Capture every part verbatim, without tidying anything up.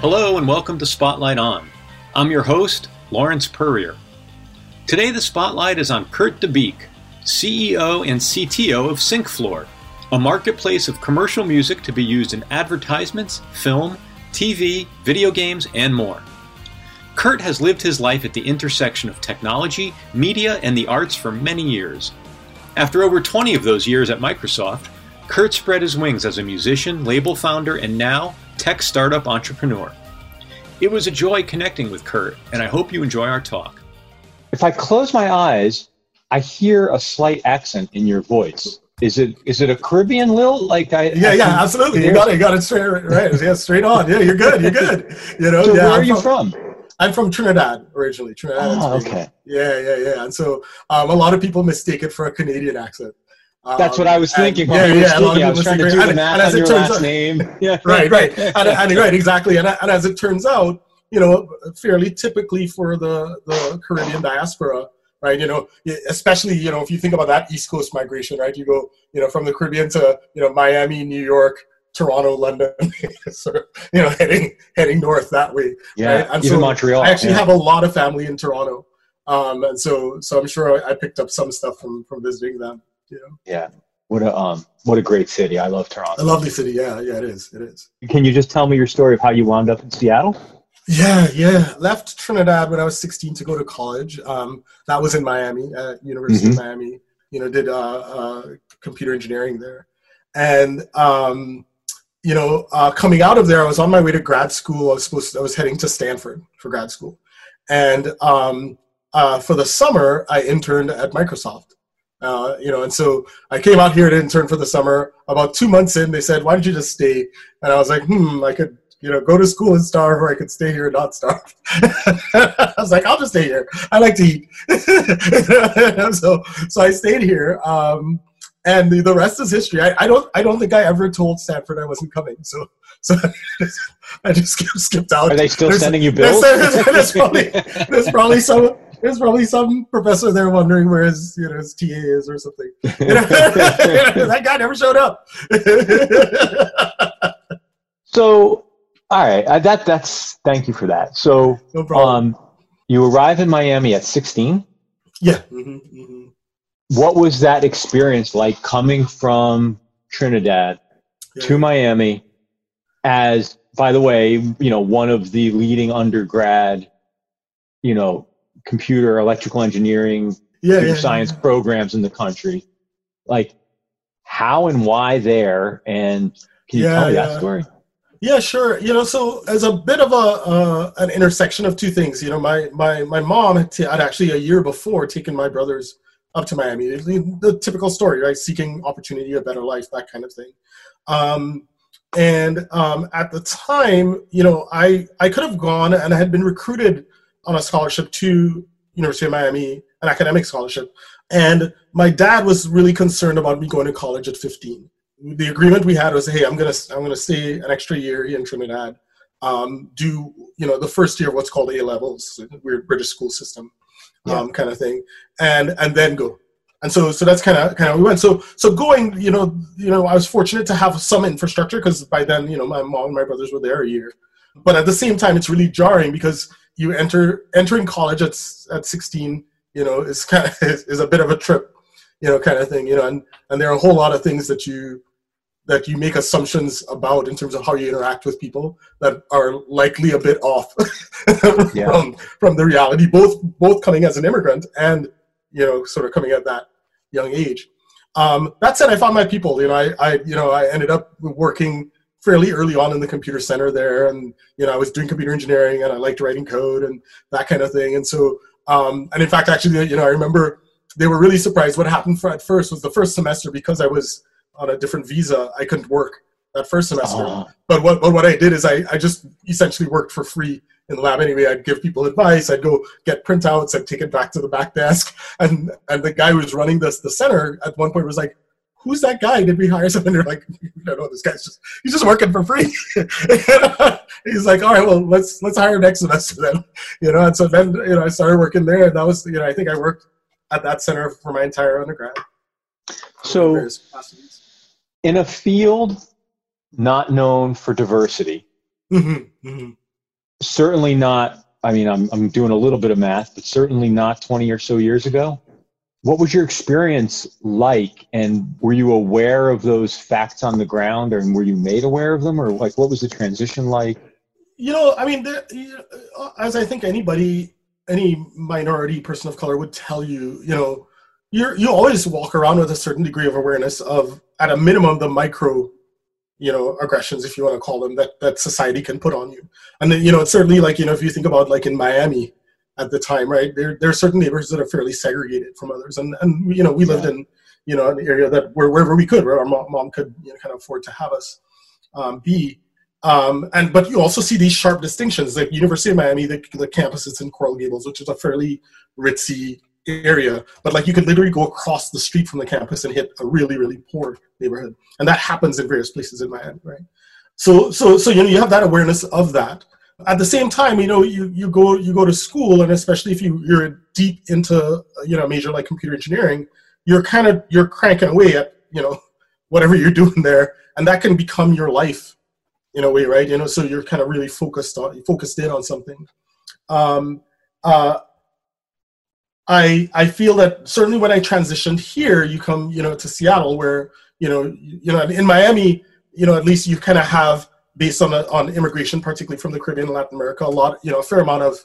Hello and welcome to Spotlight On. I'm your host, Lawrence Purrier. Today the spotlight is on Kurt Debique, C E O and C T O of SyncFloor, a marketplace of commercial music to be used in advertisements, film, T V, video games, and more. Kurt has lived his life at the intersection of technology, media, and the arts for many years. After over twenty of those years at Microsoft, Kurt spread his wings as a musician, label founder, and now tech startup entrepreneur. It was a joy connecting with Kurt, and I hope you enjoy our talk. If I close my eyes, I hear a slight accent in your voice. Is it is it a Caribbean lilt? Like I yeah I, yeah absolutely you got it you got it straight right yeah straight on yeah you're good you're good you know so yeah, where I'm are you from? from? I'm from Trinidad originally. Trinidad. Oh, okay. Yeah yeah yeah and so um, a lot of people mistake it for a Canadian accent. That's what I was thinking. Um, yeah, yeah. Speaking, a lot of I was trying to do the math on your last out, name. Yeah. Right, right. And, and right, exactly. And, and as it turns out, you know, fairly typically for the, the Caribbean diaspora, right, you know, especially, you know, if you think about that East Coast migration, right, you go, you know, from the Caribbean to, you know, Miami, New York, Toronto, London, sort of, you know, heading heading north that way. Yeah, right? And even so Montreal. I actually yeah. have a lot of family in Toronto. Um, and so so I'm sure I, I picked up some stuff from, from visiting them. Yeah. yeah. What a um, what a great city. I love Toronto. A lovely city. Yeah, yeah, it is. It is. Can you just tell me your story of how you wound up in Seattle? Yeah, yeah. Left Trinidad when I was sixteen to go to college. Um, that was in Miami, at University mm-hmm. of Miami. You know, did uh, uh, computer engineering there, and um, you know, uh, coming out of there, I was on my way to grad school. I was supposed to, I was heading to Stanford for grad school, and um, uh, for the summer, I interned at Microsoft. Uh, you know, and so I came out here to intern for the summer. About two months in, they said, "Why don't you just stay?" And I was like, "Hmm, I could, you know, go to school and starve, or I could stay here and not starve." I was like, "I'll just stay here. I like to eat." so, so I stayed here, um, and the, the rest is history. I, I don't, I don't think I ever told Stanford I wasn't coming. So. So I just skipped out. Are they still there's, sending you bills? There's, there's, there's, probably, there's probably some there's probably some professor there wondering where his you know his T A is or something. That guy never showed up. So all right, I, that that's thank you for that. So no problem. Um, you arrive in Miami at sixteen. Yeah. Mm-hmm, mm-hmm. What was that experience like coming from Trinidad yeah. to Miami? As, by the way, you know, one of the leading undergrad, you know, computer, electrical engineering, yeah, computer yeah, science yeah. programs in the country. Like, how and why there? And can you yeah, tell me yeah. that story? Yeah, sure. You know, so as a bit of a uh, an intersection of two things, you know, my my, my mom had, t- had actually a year before taken my brothers up to Miami. The typical story, right? Seeking opportunity, a better life, that kind of thing. Um And um, at the time, you know, I, I could have gone, and I had been recruited on a scholarship to University of Miami, an academic scholarship. And my dad was really concerned about me going to college at fifteen. The agreement we had was, hey, I'm gonna I'm gonna stay an extra year here in Trinidad, um, do you know the first year of what's called A levels, weird British school system, um, yeah. kind of thing, and and then go. And so, so that's kind of kind of we went. So, so going, you know, you know, I was fortunate to have some infrastructure because by then, you know, my mom and my brothers were there a year. But at the same time, it's really jarring because you enter entering college at at sixteen, you know, is kind of is, is a bit of a trip, you know, kind of thing, you know, and, and there are a whole lot of things that you that you make assumptions about in terms of how you interact with people that are likely a bit off yeah. from from the reality, both both coming as an immigrant and. You know, sort of coming at that young age. Um, that said, I found my people. You know, I, I, you know, I ended up working fairly early on in the computer center there, and you know, I was doing computer engineering, and I liked writing code and that kind of thing. And so, um, and in fact, actually, you know, I remember they were really surprised. What happened for, at first was the first semester because I was on a different visa, I couldn't work that first semester. Uh-huh. But what, but what I did is I, I just essentially worked for free in the lab anyway. I'd give people advice. I'd go get printouts. I'd take it back to the back desk. And and the guy who was running this, the center at one point was like, who's that guy? Did we hire someone? They're like, no, no, this guy's just, he's just working for free. He's like, all right, well, let's, let's hire next semester then, you know? And so then, you know, I started working there, and that was, you know, I think I worked at that center for my entire undergrad. So in a field not known for diversity, mm-hmm, mm-hmm. certainly not, I mean, I'm, I'm doing a little bit of math, but certainly not twenty or so years ago. What was your experience like, and were you aware of those facts on the ground, and were you made aware of them, or like what was the transition like? You know, I mean, there, as I think anybody, any minority person of color would tell you, you know, you you always walk around with a certain degree of awareness of, at a minimum, the micro, you know, aggressions, if you want to call them, that that society can put on you. And then, you know, it's certainly like, you know, if you think about like in Miami, at the time, right? There, there are certain neighborhoods that are fairly segregated from others. And, and you know, we yeah. lived in, you know, an area that where, wherever we could, where our mom, mom could, you know, kind of afford to have us um, be. Um, and, but you also see these sharp distinctions. Like University of Miami, the, the campus is in Coral Gables, which is a fairly ritzy area. But like you could literally go across the street from the campus and hit a really, really poor neighborhood. And that happens in various places in Miami, right? So, so, so you know, you have that awareness of that. At the same time, you know, you, you go you go to school, and especially if you, you're deep into, you know, a major like computer engineering, you're kind of, you're cranking away at, you know, whatever you're doing there. And that can become your life in a way, right? You know, so you're kind of really focused on, focused in on something. Um, uh, I I feel that certainly when I transitioned here, you come, you know, to Seattle where, you know, you know, in Miami, you know, at least you kind of have, based on the, on immigration, particularly from the Caribbean and Latin America, a lot, you know, a fair amount of,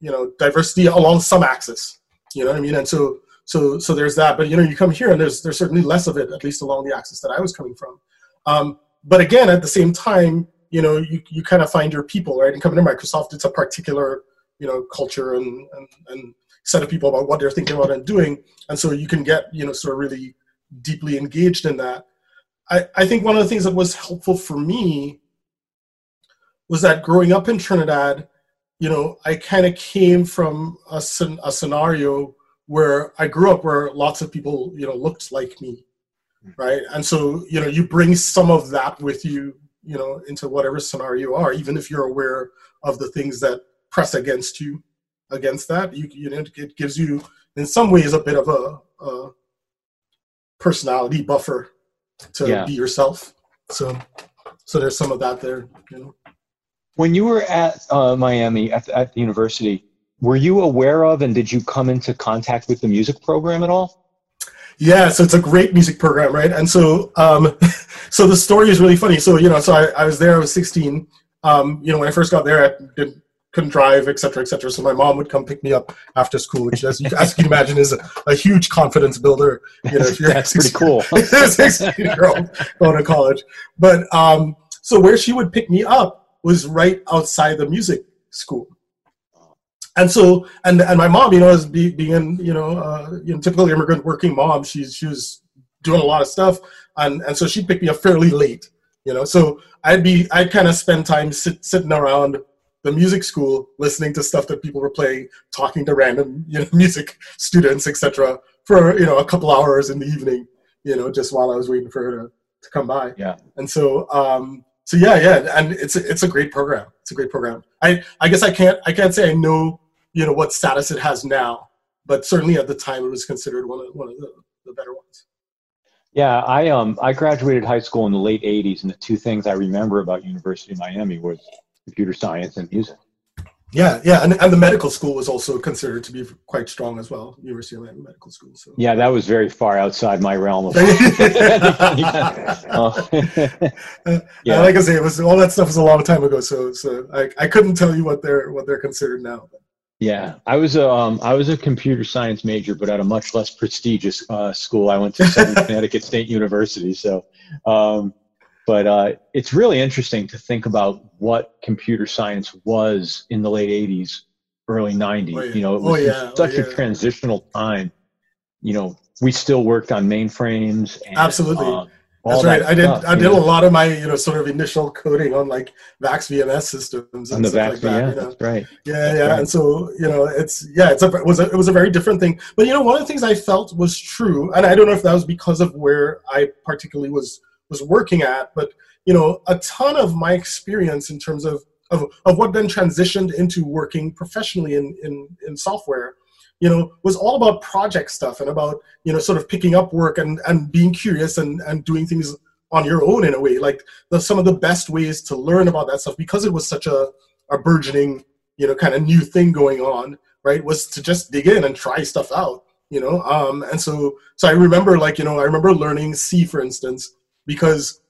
you know, diversity along some axis, you know what I mean? And so, so, so there's that, but you know, you come here and there's, there's certainly less of it, at least along the axis that I was coming from. Um, but again, at the same time, you know, you, you kind of find your people, right? And coming to Microsoft, it's a particular, you know, culture and, and, and set of people about what they're thinking about and doing. And so you can get, you know, sort of really deeply engaged in that. I, I think one of the things that was helpful for me was that growing up in Trinidad, you know, I kind of came from a, a scenario where I grew up where lots of people, you know, looked like me, right? And so, you know, you bring some of that with you, you know, into whatever scenario you are, even if you're aware of the things that press against you, against that, you, you know, it gives you in some ways a bit of a, a personality buffer to yeah. be yourself. So, so there's some of that there, you know. When you were at uh, Miami, at, at the university, were you aware of, and did you come into contact with the music program at all? Yeah. So it's a great music program. Right. And so, um, so the story is really funny. So, you know, so I, I was there, I was sixteen. Um, you know, when I first got there, I did, couldn't drive, et cetera, et cetera. So my mom would come pick me up after school, which, as you, as you can imagine, is a, a huge confidence builder. You know, if you're that's pretty cool. sixteen-year-old going to college. But um, so where she would pick me up was right outside the music school. And so, and and my mom, you know, as be, being, you know, uh, you know, typical immigrant working mom, she's she was doing a lot of stuff, and and so she picked me up fairly late. You know, so I'd be I'd kind of spend time sit, sitting around the music school, listening to stuff that people were playing, talking to random, you know, music students, et cetera, for, you know, a couple hours in the evening, you know, just while I was waiting for her to, to come by. Yeah. And so, um, so yeah, yeah. And it's, it's a great program. It's a great program. I, I guess I can't, I can't say I know, you know, what status it has now, but certainly at the time it was considered one of, one of the, the better ones. Yeah. I, um, I graduated high school in the late eighties, and the two things I remember about University of Miami was computer science and music. Yeah, yeah, and, and the medical school was also considered to be quite strong as well, University of Miami Medical School. So. Yeah, that was very far outside my realm. Of yeah. Oh. Yeah, like I say, it was all that stuff was a long time ago, so so I, I couldn't tell you what they're what they're considered now. Yeah, I was a um, I was a computer science major, but at a much less prestigious uh, school. I went to Southern Connecticut State University, so. Um, But uh, it's really interesting to think about what computer science was in the late eighties, early nineties. Oh, yeah. You know, it was oh, yeah. such oh, yeah. a transitional time. You know, we still worked on mainframes. And, absolutely. Uh, All That's right. That I did. Stuff, I did know? a lot of my, you know, sort of initial coding on like VAX V M S systems and, and stuff like that. V M S, you know? Right. Yeah, That's yeah. Right. And so, you know, it's yeah, it's a it was a, it was a very different thing. But you know, one of the things I felt was true, and I don't know if that was because of where I particularly was was working at, but you know, a ton of my experience in terms of of, of what then transitioned into working professionally in in, in software, you know, was all about project stuff and about, you know, sort of picking up work and, and being curious and, and doing things on your own in a way. Like the, some of the best ways to learn about that stuff, because it was such a, a burgeoning, you know, kind of new thing going on, right, was to just dig in and try stuff out, you know. Um, and so, so I remember like, you know, I remember learning C, for instance, because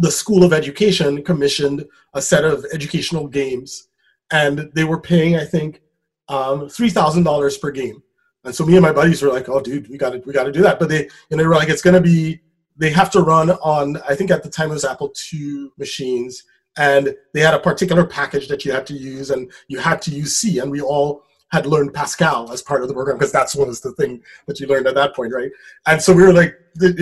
the School of Education commissioned a set of educational games and they were paying, I think, Um, three thousand dollars per game, and so me and my buddies were like, "Oh, dude, we got to, we got to do that." But they, and they were like, "It's gonna be, they have to run on." I think at the time it was Apple two machines, and they had a particular package that you had to use, and you had to use C, and we all had learned Pascal as part of the program because that's what was the thing that you learned at that point, right? And so we were like,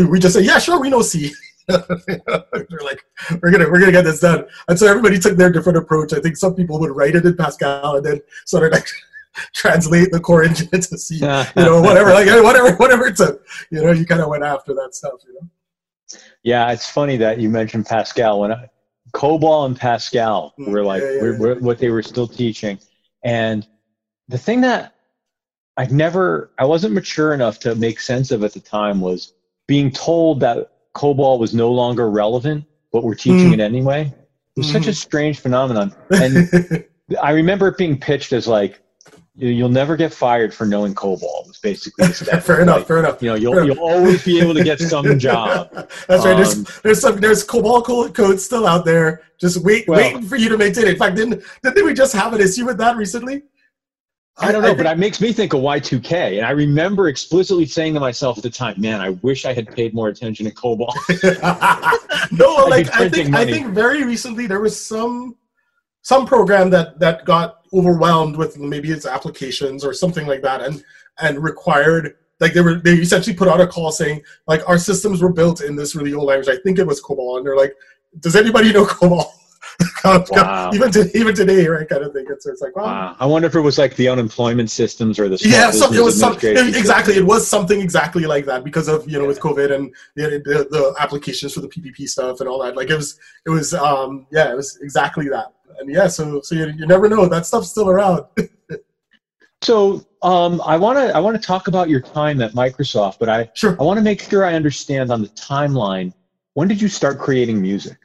we just said, "Yeah, sure, we know C." They're like, we're gonna we're gonna get this done, and so everybody took their different approach. I think some people would write it in Pascal and then sort of like translate the core engine to C, you know, whatever, like whatever, whatever it's a, you know, you kind of went after that stuff, you know? Yeah. It's funny that you mentioned Pascal. When I, COBOL and Pascal were like yeah, yeah, we're, yeah. We're, what they were still teaching. And the thing that I've never, I wasn't mature enough to make sense of at the time was being told that COBOL was no longer relevant, but we're teaching mm. it anyway. It was mm-hmm. such a strange phenomenon. And I remember it being pitched as like, you'll never get fired for knowing COBOL. It's basically fair enough. Like, fair enough. You know, you'll you'll always be able to get some job. That's um, right. There's there's some there's COBOL code still out there, just wait well, waiting for you to maintain it. In fact, didn't didn't we just have an issue with that recently? I don't know, I, I, but it makes me think of Y two K, and I remember explicitly saying to myself at the time, "Man, I wish I had paid more attention to COBOL." No, like I think money. I think very recently there was some. Some program that, that got overwhelmed with maybe its applications or something like that, and and required, like they were they essentially put out a call saying like our systems were built in this really old language. I think it was COBOL, and they're like, "Does anybody know COBOL?" Wow. Even to, even today, right? Kind of thing. It's, it's like wow. wow. I wonder if it was like the unemployment systems or the small yeah, some, it was some, it, exactly. It was something exactly like that because of you know yeah. with COVID and the, the the applications for the P P P stuff and all that. Like it was it was um yeah it was exactly that. And yeah, so so you, you never know, that stuff's still around. So um, I want to I want to talk about your time at Microsoft, but I sure. I want to make sure I understand on the timeline. When did you start creating music?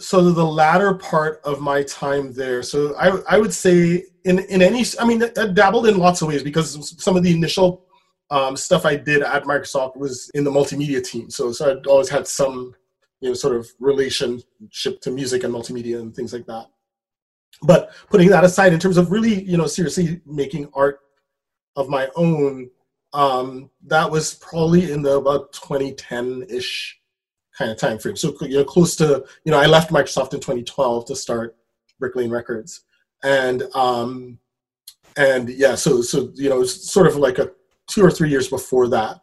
So the latter part of my time there. So I I would say in in any I mean I dabbled in lots of ways because some of the initial um, stuff I did at Microsoft was in the multimedia team. So so I always had some you know sort of relationship to music and multimedia and things like that. But putting that aside, in terms of really, you know, seriously making art of my own, um, that was probably in the about twenty ten-ish kind of time frame. So you know, close to, you know, I left Microsoft in twenty twelve to start Bricklin Records, and um, and yeah, so so you know, it was sort of like a two or three years before that,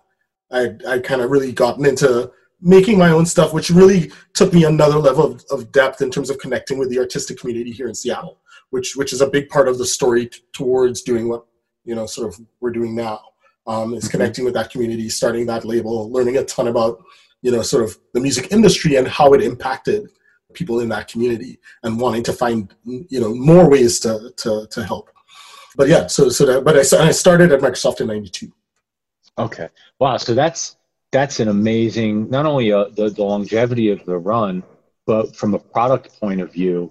I I kind of really gotten into making my own stuff, which really took me another level of, of depth in terms of connecting with the artistic community here in Seattle, which which is a big part of the story t- towards doing what, you know, sort of we're doing now, um, is mm-hmm. connecting with that community, starting that label, learning a ton about, you know, sort of the music industry and how it impacted people in that community and wanting to find, you know, more ways to to, to help. But yeah, so, so that, but I, and I started at Microsoft in ninety-two. Okay. Wow. So that's, that's an amazing, not only uh, the, the longevity of the run, but from a product point of view,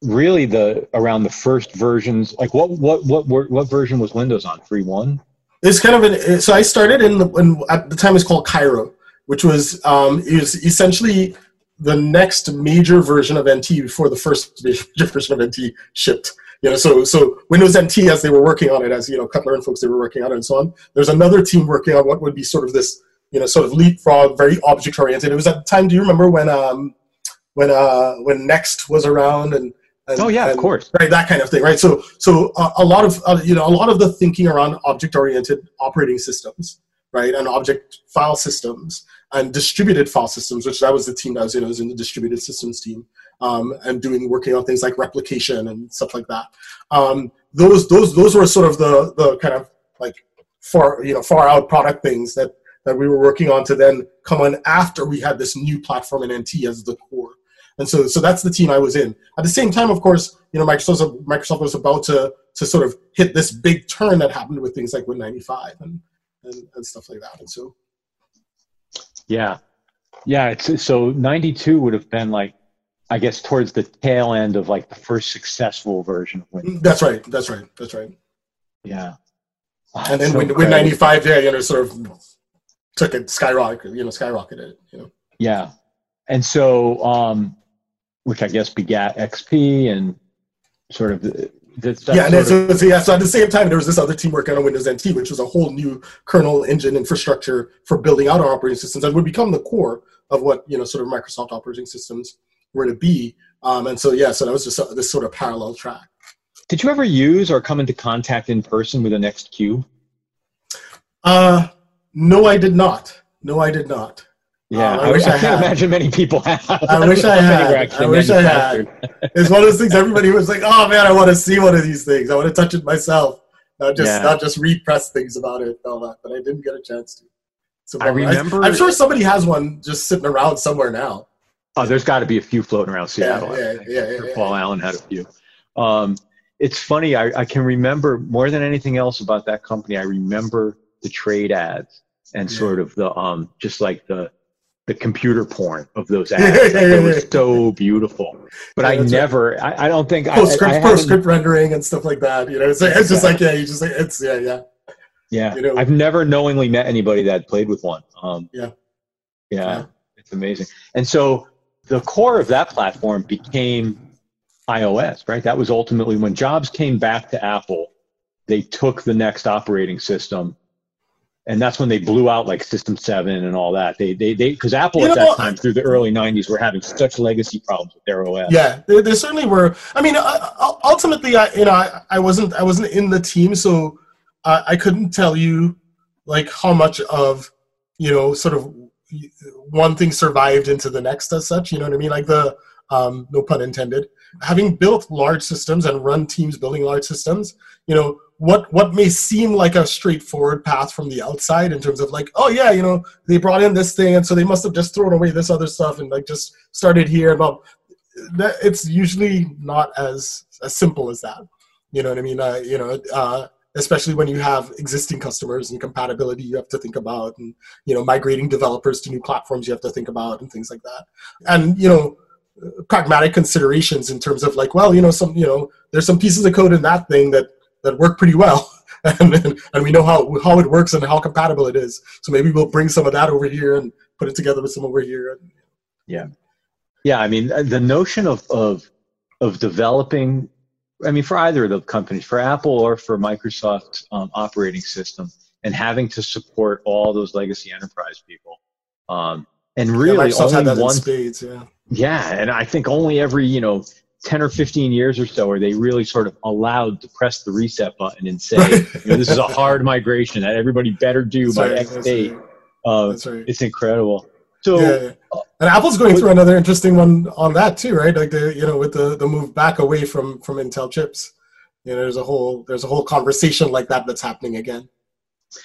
really the around the first versions, like what what what what version was Windows on? three point one? It's kind of an, so I started in, the, in at the time it was called Cairo, which was, um, it was essentially the next major version of N T before the first major version of N T shipped. You know, so so Windows N T, as they were working on it, as you know, Cutler and folks, they were working on it and so on. There's another team working on what would be sort of this, you know, sort of leapfrog, very object-oriented. It was at the time, do you remember when um, when uh, when Next was around? And, and oh, yeah, and, of course. Right, that kind of thing, right? So so a, a lot of, uh, you know, a lot of the thinking around object-oriented operating systems right, and object file systems and distributed file systems, which that was the team that I was in. I was in the distributed systems team, um, and doing working on things like replication and stuff like that. Um, those those those were sort of the the kind of like far you know far out product things that that we were working on to then come on after we had this new platform in N T as the core. And so so that's the team I was in. At the same time, of course, you know, Microsoft Microsoft was about to to sort of hit this big turn that happened with things like Win ninety-five and, and, and stuff like that. And so yeah. Yeah, it's so ninety-two would have been like, I guess, towards the tail end of like the first successful version of Windows. That's right. That's right. That's right. Yeah. Oh, and then so Win ninety-five, yeah, you know, sort of took it skyrocketed, you know, skyrocketed, you know. Yeah. And so um which I guess begat X P and sort of the, the yeah, and so, of, so, yeah. So at the same time, there was this other team working on Windows N T, which was a whole new kernel engine infrastructure for building out our operating systems that would become the core of what you know sort of Microsoft operating systems were to be. Um, and so yeah, so that was just a, this sort of parallel track. Did you ever use or come into contact in person with the NextCube? Uh, no, I did not. No, I did not. Yeah, um, I, I, wish I, I can't had. imagine many people have. I wish I had. I wish I had. It's one of those things everybody was like, "Oh man, I want to see one of these things. I want to touch it myself, not just yeah. not just read press things about it and all that." But I didn't get a chance to. So I remember. I, I'm sure somebody has one just sitting around somewhere now. Oh, there's got to be a few floating around Seattle. Yeah, yeah, yeah, yeah, yeah. Paul yeah. Allen had a few. Um, it's funny. I, I can remember more than anything else about that company. I remember the trade ads and yeah. sort of the um, just like the. the computer porn of those ads. Like, they were so beautiful. But yeah, I never, right. I, I don't think PostScript, I, I PostScript rendering and stuff like that. You know, it's, like, it's just yeah. like, yeah, you just like, it's, yeah, yeah. Yeah. You know? I've never knowingly met anybody that played with one. Um, yeah. yeah. Yeah. It's amazing. And so the core of that platform became iOS, right? That was ultimately when Jobs came back to Apple, they took the next operating system. And that's when they blew out like System seven and all that. They, they, they, because Apple you at know, that time through the early nineties were having such legacy problems with their O S. Yeah, there, there certainly were. I mean, uh, ultimately, I, you know, I, I wasn't, I wasn't in the team, so I, I couldn't tell you like how much of, you know, sort of one thing survived into the next as such. You know what I mean? Like the, um, no pun intended. Having built large systems and run teams building large systems, you know. What what may seem like a straightforward path from the outside in terms of like, oh yeah, you know, they brought in this thing and so they must have just thrown away this other stuff and like just started here. But it's usually not as, as simple as that. You know what I mean? Uh, you know, uh, especially when you have existing customers and compatibility you have to think about, and you know, migrating developers to new platforms you have to think about and things like that. And you know, pragmatic considerations in terms of like, well, you know, some you know, there's some pieces of code in that thing that. that work pretty well, and, and we know how how it works and how compatible it is. So maybe we'll bring some of that over here and put it together with some over here. Yeah, yeah. I mean, the notion of of of developing, I mean, for either of the companies, for Apple or for Microsoft um, operating system, and having to support all those legacy enterprise people, um, and really yeah, only had that one. In spades, yeah. yeah, and I think only every you know. ten or fifteen years or so where they really sort of allowed to press the reset button and say, you know, this is a hard migration that everybody better do that's by right, X date. Right. Uh, right. It's incredible. So, yeah, yeah. And Apple's going with, through another interesting one on that too, right? Like the, you know, with the, the move back away from, from Intel chips, you know, there's a whole, there's a whole conversation like that that's happening again.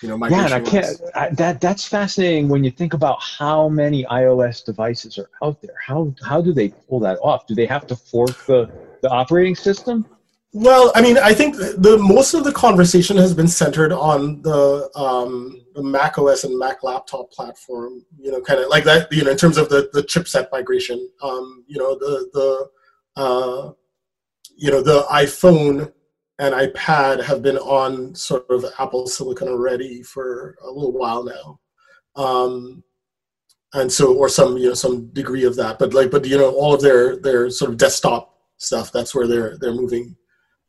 You know, yeah, and I can't, I, that, that's fascinating when you think about how many iOS devices are out there. How how do they pull that off? Do they have to fork the, the operating system? Well, I mean, I think the, the most of the conversation has been centered on the, um, the Mac O S and Mac laptop platform, you know, kind of like that, you know, in terms of the, the chipset migration. Um, you know, the, the uh, you know, the iPhone and iPad have been on sort of Apple Silicon already for a little while now. Um, and so, or some, you know, some degree of that, but like, but you know, all of their, their sort of desktop stuff, that's where they're, they're moving.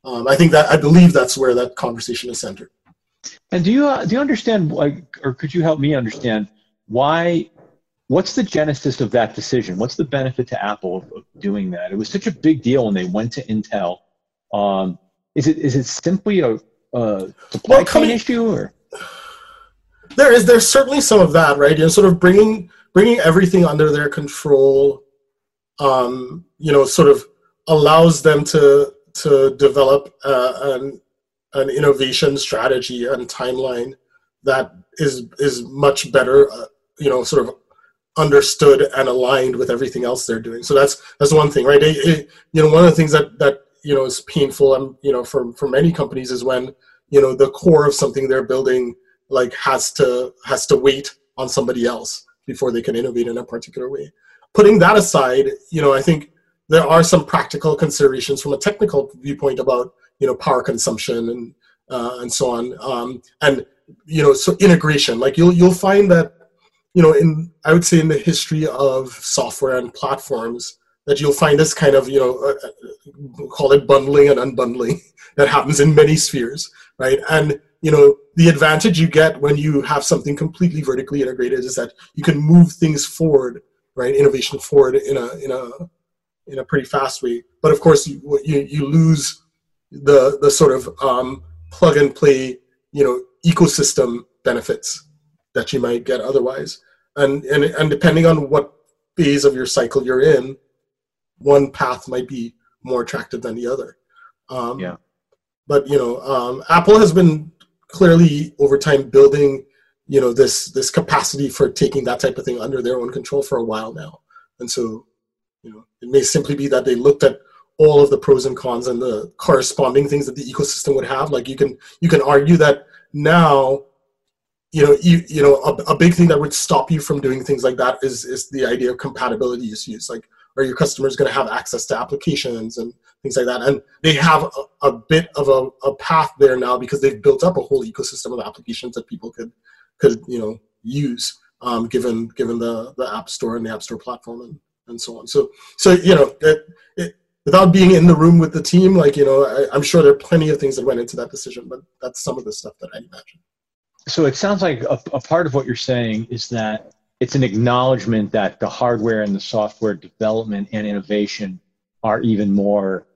Um, I think that, I believe that's where that conversation is centered. And do you, uh, do you understand, like, or could you help me understand why, what's the genesis of that decision? What's the benefit to Apple of, of doing that? It was such a big deal when they went to Intel. Um, Is it is it simply a, a supply well, coming, chain issue or? There is, there's certainly some of that, right? You know, sort of bringing bringing everything under their control, um, you know, sort of allows them to to develop uh, an an innovation strategy and timeline that is is much better, uh, you know, sort of understood and aligned with everything else they're doing. So that's that's one thing, right? It, it, you know, one of the things that that you know is painful, and you know, for for many companies is when you know the core of something they're building like has to has to wait on somebody else before they can innovate in a particular way. Putting that aside, you know, I think there are some practical considerations from a technical viewpoint about you know power consumption and uh, and so on, um, and you know, so integration. Like you'll you'll find that you know in I would say in the history of software and platforms, that you'll find this kind of, you know, uh, call it bundling and unbundling that happens in many spheres, right? And, you know, the advantage you get when you have something completely vertically integrated is that you can move things forward, right? Innovation forward in a, in a, in a pretty fast way. But of course you, you, you lose the, the sort of um, plug and play, you know, ecosystem benefits that you might get otherwise. And, and, and depending on what phase of your cycle you're in, one path might be more attractive than the other. Um, yeah. But, you know, um, Apple has been clearly over time building, you know, this, this capacity for taking that type of thing under their own control for a while now. And so, you know, it may simply be that they looked at all of the pros and cons and the corresponding things that the ecosystem would have. Like you can, you can argue that now, you know, you, you know, a, a big thing that would stop you from doing things like that is, is the idea of compatibility issues. Like, are your customers going to have access to applications and things like that? And they have a, a bit of a, a path there now because they've built up a whole ecosystem of applications that people could, could you know, use um, given given the, the App Store and the App Store platform and, and so on. So, so you know, it, it, without being in the room with the team, like, you know, I, I'm sure there are plenty of things that went into that decision, but that's some of the stuff that I imagine. So it sounds like a, a part of what you're saying is that it's an acknowledgement that the hardware and the software development and innovation are even more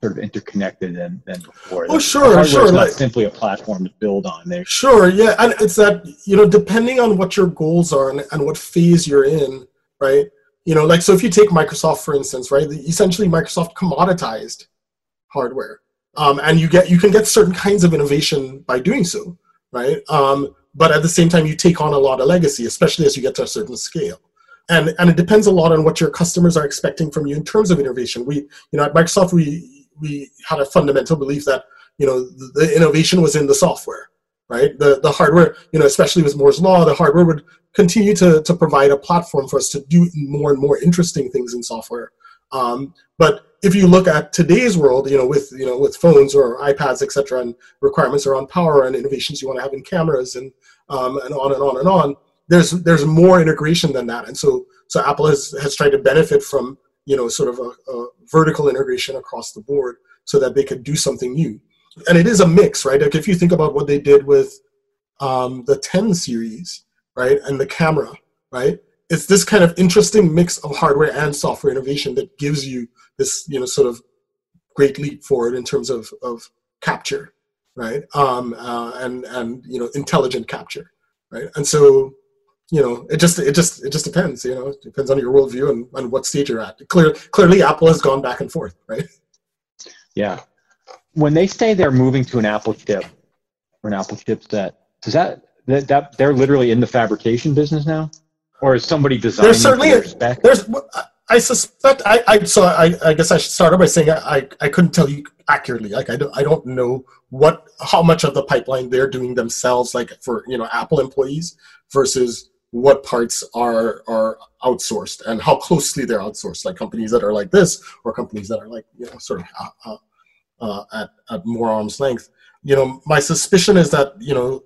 sort of interconnected than, than before. Oh, sure, sure. It's not like, simply a platform to build on there. Sure, yeah. And it's that, you know, depending on what your goals are and, and what phase you're in, right? You know, like, so if you take Microsoft, for instance, right? Essentially, Microsoft commoditized hardware. Um, and you get you can get certain kinds of innovation by doing so, right? Um, But at the same time, you take on a lot of legacy, especially as you get to a certain scale. And, and it depends a lot on what your customers are expecting from you in terms of innovation. We, you know, at Microsoft, we, we had a fundamental belief that, you know, the, the innovation was in the software, right? The, the hardware, you know, especially with Moore's Law, the hardware would continue to, to provide a platform for us to do more and more interesting things in software. Um, but if you look at today's world, you know, with, you know, with phones or iPads, et cetera, and requirements around power and innovations you want to have in cameras and, um, and on and on and on, there's, there's more integration than that. And so, so Apple has, has tried to benefit from, you know, sort of a, a vertical integration across the board so that they could do something new. And it is a mix, right? Like if you think about what they did with, um, the ten series, right? And the camera, right? It's this kind of interesting mix of hardware and software innovation that gives you this, you know, sort of great leap forward in terms of, of capture, right? Um, uh, and, and, you know, intelligent capture, right? And so, you know, it just, it just, it just depends, you know, it depends on your worldview and, and what stage you're at. Clear, clearly Apple has gone back and forth, right? Yeah. When they say they're moving to an Apple chip or an Apple chipset, does that, that, that they're literally in the fabrication business now? Or is somebody designing there's certainly their spec? There's, I suspect, I, I so I, I guess I should start off by saying I, I couldn't tell you accurately. Like I don't, I don't know what, how much of the pipeline they're doing themselves, like for, you know, Apple employees versus what parts are, are outsourced and how closely they're outsourced, like companies that are like this or companies that are like, you know, sort of uh, uh, at, at more arm's length. You know, my suspicion is that, you know,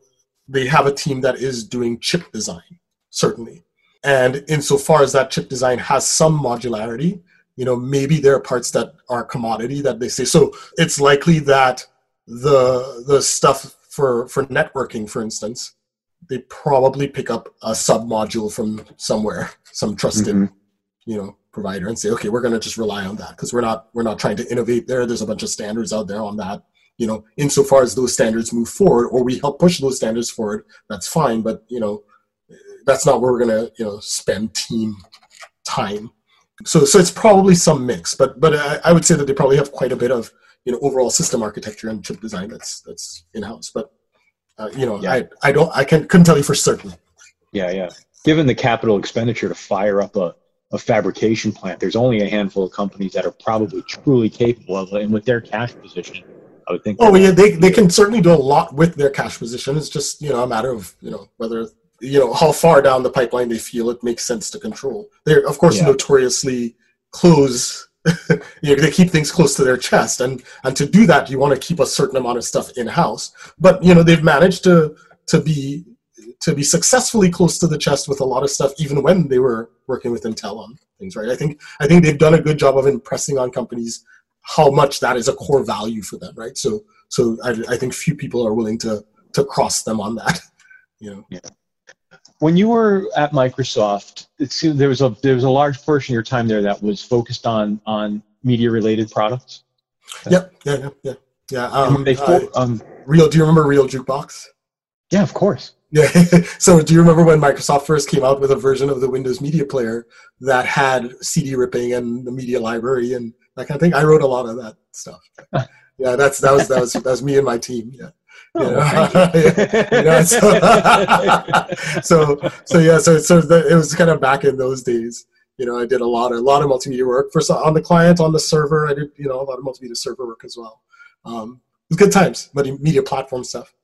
they have a team that is doing chip design, certainly. And insofar as that chip design has some modularity, you know, maybe there are parts that are commodity that they say. So it's likely that the the stuff for, for networking, for instance, they probably pick up a sub-module from somewhere, some trusted, mm-hmm. you know, provider and say, okay, we're going to just rely on that because we're not, we're not trying to innovate there. There's a bunch of standards out there on that. you know, insofar as those standards move forward, or we help push those standards forward, that's fine. But, you know, that's not where we're going to, you know, spend team time. So, so it's probably some mix, but, but I, I would say that they probably have quite a bit of, you know, overall system architecture and chip design that's, that's in-house, but, uh, you know, yeah. I, I don't, I can, couldn't tell you for certain. Yeah. Yeah. Given the capital expenditure to fire up a, a fabrication plant, there's only a handful of companies that are probably truly capable of it. And with their cash position, I would think. Oh, yeah. They, they can certainly do a lot with their cash position. It's just, you know, a matter of, you know, whether, you know, how far down the pipeline they feel it makes sense to control. They're, of course, yeah. notoriously close. You know, they keep things close to their chest. And, and to do that, you want to keep a certain amount of stuff in-house. But, you know, they've managed to, to be to be successfully close to the chest with a lot of stuff, even when they were working with Intel on things, right? I think I think they've done a good job of impressing on companies how much that is a core value for them, right? So so I, I think few people are willing to to cross them on that, you know? Yeah. When you were at Microsoft, it seemed there was a there was a large portion of your time there that was focused on on media related products. Yeah, yeah, yeah, yeah, yeah. Um, they, uh, um, Real, do you remember Real Jukebox? Yeah, of course. Yeah. So, do you remember when Microsoft first came out with a version of the Windows Media Player that had C D ripping and the media library and that kind of thing? I wrote a lot of that stuff. Yeah, that's that was that was that was me and my team. Yeah. You know? Oh, yeah. You know, so, so, so yeah, so, so the, it was kind of back in those days. You know, I did a lot, a lot of multimedia work for on the client, on the server. I did, you know, a lot of multimedia server work as well. Um, it was good times, but media platform stuff.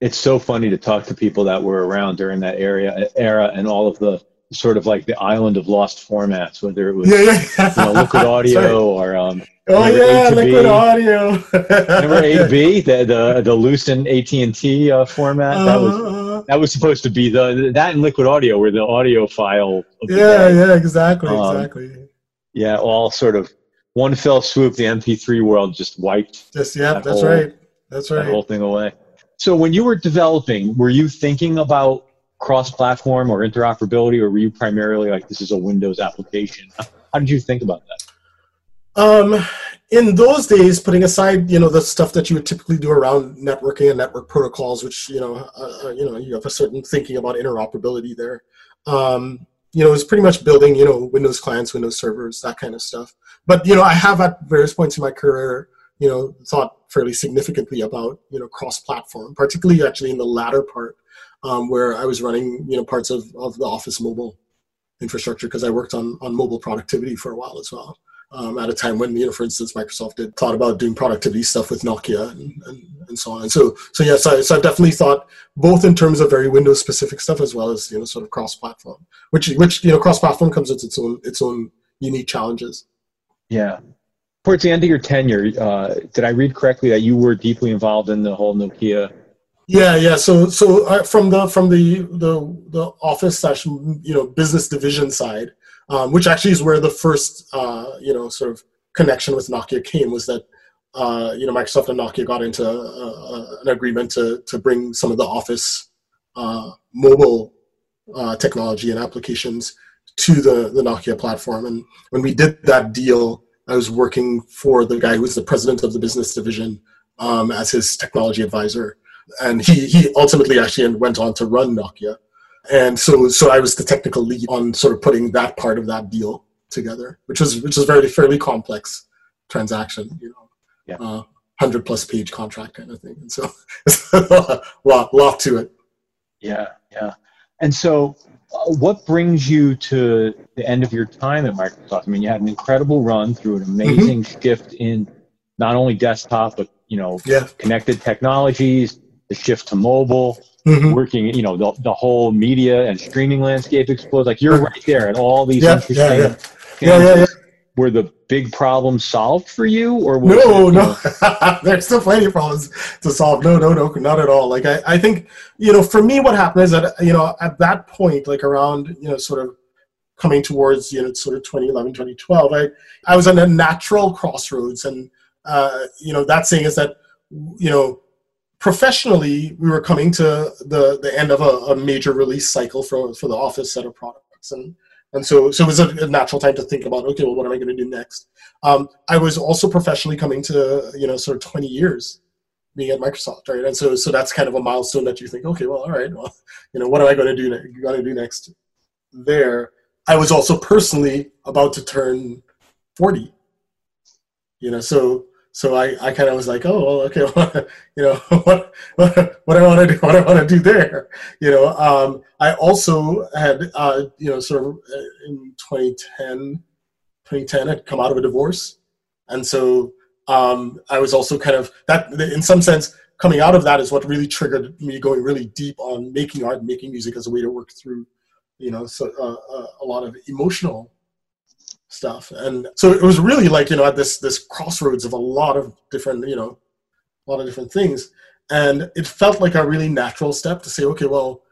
It's so funny to talk to people that were around during that area era and all of the sort of like the island of lost formats, whether it was yeah, yeah. You know, Liquid Audio right. or. Um, Oh yeah, Liquid Audio. Remember A B, the the the Lucent A T and T uh, format. That was that was supposed to be the that and Liquid Audio were the audio file. Of the yeah, day. yeah, exactly, um, exactly. Yeah, all sort of one fell swoop. The M P three world just wiped. Just yeah, that that's whole, right. That's right. That whole thing away. So when you were developing, were you thinking about cross-platform or interoperability, or were you primarily like this is a Windows application? How did you think about that? Um, in those days, putting aside, you know, the stuff that you would typically do around networking and network protocols, which, you know, uh, you know, you have a certain thinking about interoperability there. Um, you know, it was pretty much building, you know, Windows clients, Windows servers, that kind of stuff. But, you know, I have at various points in my career, you know, thought fairly significantly about, you know, cross-platform, particularly actually in the latter part, um, where I was running, you know, parts of, of the Office mobile infrastructure because I worked on, on mobile productivity for a while as well. Um, at a time when, you know, for instance, Microsoft did thought about doing productivity stuff with Nokia and, and, and so on. And so, so yeah, so, so I've definitely thought both in terms of very Windows specific stuff as well as, you know, sort of cross-platform, which, which you know, cross-platform comes with its own, its own unique challenges. Yeah. Towards the end of your tenure, uh, did I read correctly that you were deeply involved in the whole Nokia? Yeah, yeah. So, so uh, from the, from the, the, the office slash, you know, business division side, Um, which actually is where the first, uh, you know, sort of connection with Nokia came, was that, uh, you know, Microsoft and Nokia got into uh, an agreement to to bring some of the Office uh, mobile uh, technology and applications to the, the Nokia platform. And when we did that deal, I was working for the guy who was the president of the business division um, as his technology advisor. And he, he ultimately actually went on to run Nokia. And so, so I was the technical lead on sort of putting that part of that deal together, which was which was very fairly complex transaction, you know, yeah. uh, hundred plus page contract kind of thing. And so, a lot lot to it. Yeah, yeah. And so, uh, what brings you to the end of your time at Microsoft? I mean, you had an incredible run through an amazing mm-hmm. shift in not only desktop, but you know, yeah. connected technologies, the shift to mobile. Mm-hmm. Working, you know, the, the whole media and streaming landscape explodes. Like you're right there at all these yeah, interesting yeah, yeah. Yeah, yeah, yeah. Were the big problems solved for you? Or was No, it, no. Know... There's still plenty of problems to solve. No, no, no, not at all. Like I, I think, you know, for me what happened is that, you know, at that point, like around, you know, sort of coming towards, you know, sort of twenty eleven, twenty twelve, I, I was on a natural crossroads. And, uh, you know, that saying is that, you know, professionally, we were coming to the, the end of a, a major release cycle for, for the Office set of products. And, and so, so it was a, a natural time to think about, okay, well, what am I going to do next? Um, I was also professionally coming to, you know, sort of twenty years being at Microsoft, right? And so, so that's kind of a milestone that you think, okay, well, all right, well, you know, what am I going to do next? Going to do next there. I was also personally about to turn forty, you know, so so I, I kind of was like, oh, well, okay, well, you know, what what what I want to do, what I want to do there, you know. Um, I also had, uh, you know, sort of in twenty ten, twenty ten, I'd come out of a divorce, and so. Um, I was also kind of that in some sense coming out of that is what really triggered me going really deep on making art and making music as a way to work through, you know, so, uh, a lot of emotional stuff. And so it was really like, you know, at this, this crossroads of a lot of different, you know, a lot of different things. And it felt like a really natural step to say, okay, well,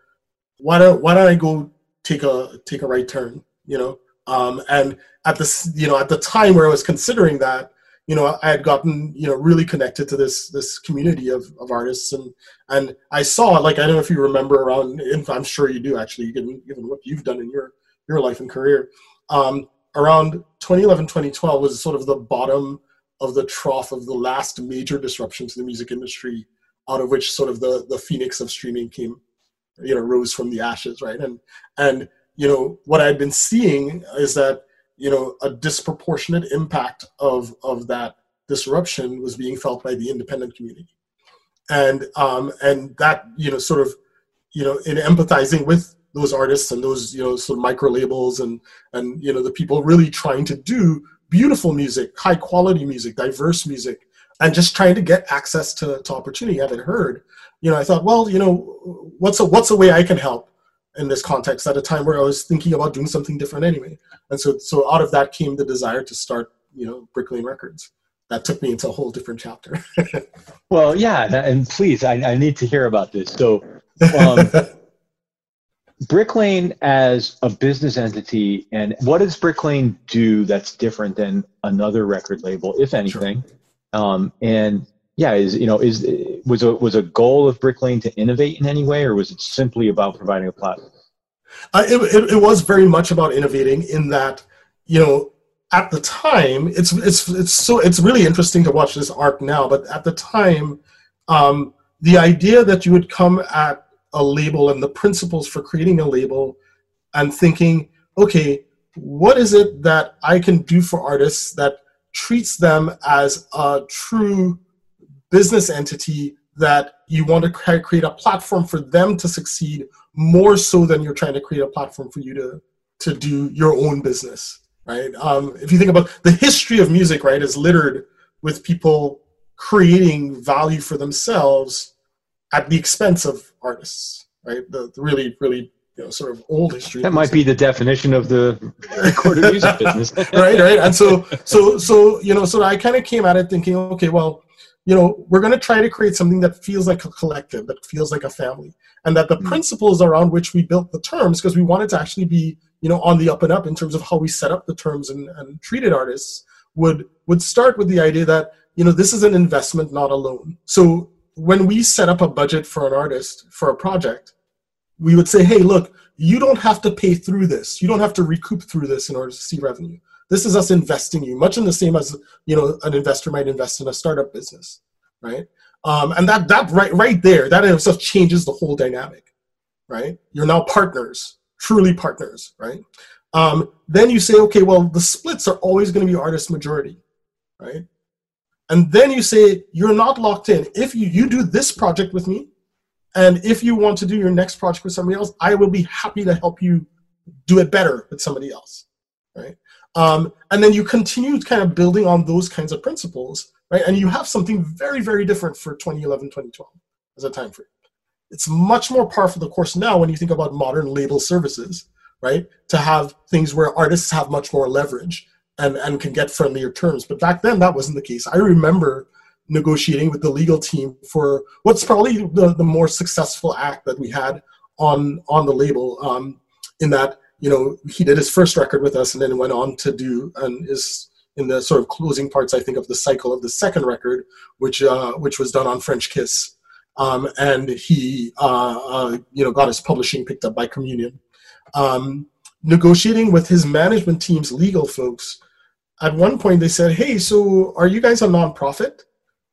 why don't, why don't I go take a, take a right turn, you know? Um, and at this, you know, at the time where I was considering that, you know, I had gotten, you know, really connected to this this community of, of artists, and and I saw, like, I don't know if you remember around, and I'm sure you do actually, given given what you've done in your your life and career, um, around twenty eleven, twenty twelve was sort of the bottom of the trough of the last major disruption to the music industry, out of which sort of the the phoenix of streaming came, you know, rose from the ashes, right? And and you know what I'd been seeing is that, you know, a disproportionate impact of, of that disruption was being felt by the independent community. And, um, and that, you know, sort of, you know, in empathizing with those artists and those, you know, sort of micro labels and, and, you know, the people really trying to do beautiful music, high quality music, diverse music, and just trying to get access to, to opportunity. I had heard, you know, I thought, well, you know, what's a, what's a way I can help in this context at a time where I was thinking about doing something different anyway. And so, so out of that came the desire to start, you know, Bricklin Records. That took me into a whole different chapter. Well, yeah. And please, I, I need to hear about this. So um, Bricklin as a business entity, and what does Bricklin do that's different than another record label, if anything? Sure. Um, and yeah, is, you know, is, was a, was a goal of Bricklin to innovate in any way, or was it simply about providing a platform? Uh, it, it, it was very much about innovating in that, you know, at the time, it's, it's, it's so, it's really interesting to watch this arc now, but at the time, um, the idea that you would come at a label and the principles for creating a label and thinking, okay, what is it that I can do for artists that treats them as a true business entity, that you want to create a platform for them to succeed more so than you're trying to create a platform for you to, to do your own business, right? Um, if you think about the history of music, right, is littered with people creating value for themselves at the expense of artists, right? The, the really, really, you know, sort of old history. That might be the definition of the recorded music business. Right, right. And so, so, so, you know, so I kind of came at it thinking, okay, well, you know, we're going to try to create something that feels like a collective, that feels like a family, and that the mm-hmm. principles around which we built the terms, because we wanted to actually be, you know, on the up and up in terms of how we set up the terms and, and treated artists, would would start with the idea that, you know, this is an investment, not a loan. So when we set up a budget for an artist, for a project, we would say, hey, look, you don't have to pay through this. You don't have to recoup through this in order to see revenue. This is us investing you, much in the same as, you know, an investor might invest in a startup business, right? Um, and that that right right there, that in itself changes the whole dynamic, right? You're now partners, truly partners, right? Um, then you say, okay, well, the splits are always going to be artist majority, right? And then you say, you're not locked in. If you, you do this project with me, and if you want to do your next project with somebody else, I will be happy to help you do it better with somebody else, right? Um, and then you continue kind of building on those kinds of principles, right? And you have something very, very different for twenty eleven, twenty twelve as a time frame. It's much more par for the course now when you think about modern label services, right? To have things where artists have much more leverage and, and can get friendlier terms. But back then, that wasn't the case. I remember negotiating with the legal team for what's probably the, the more successful act that we had on, on the label, um, in that, you know, he did his first record with us and then went on to do, and is in the sort of closing parts, I think, of the cycle of the second record, which uh, which was done on French Kiss. Um, and he, uh, uh, you know, got his publishing picked up by Communion. Um, negotiating with his management team's legal folks, at one point they said, hey, so are you guys a nonprofit?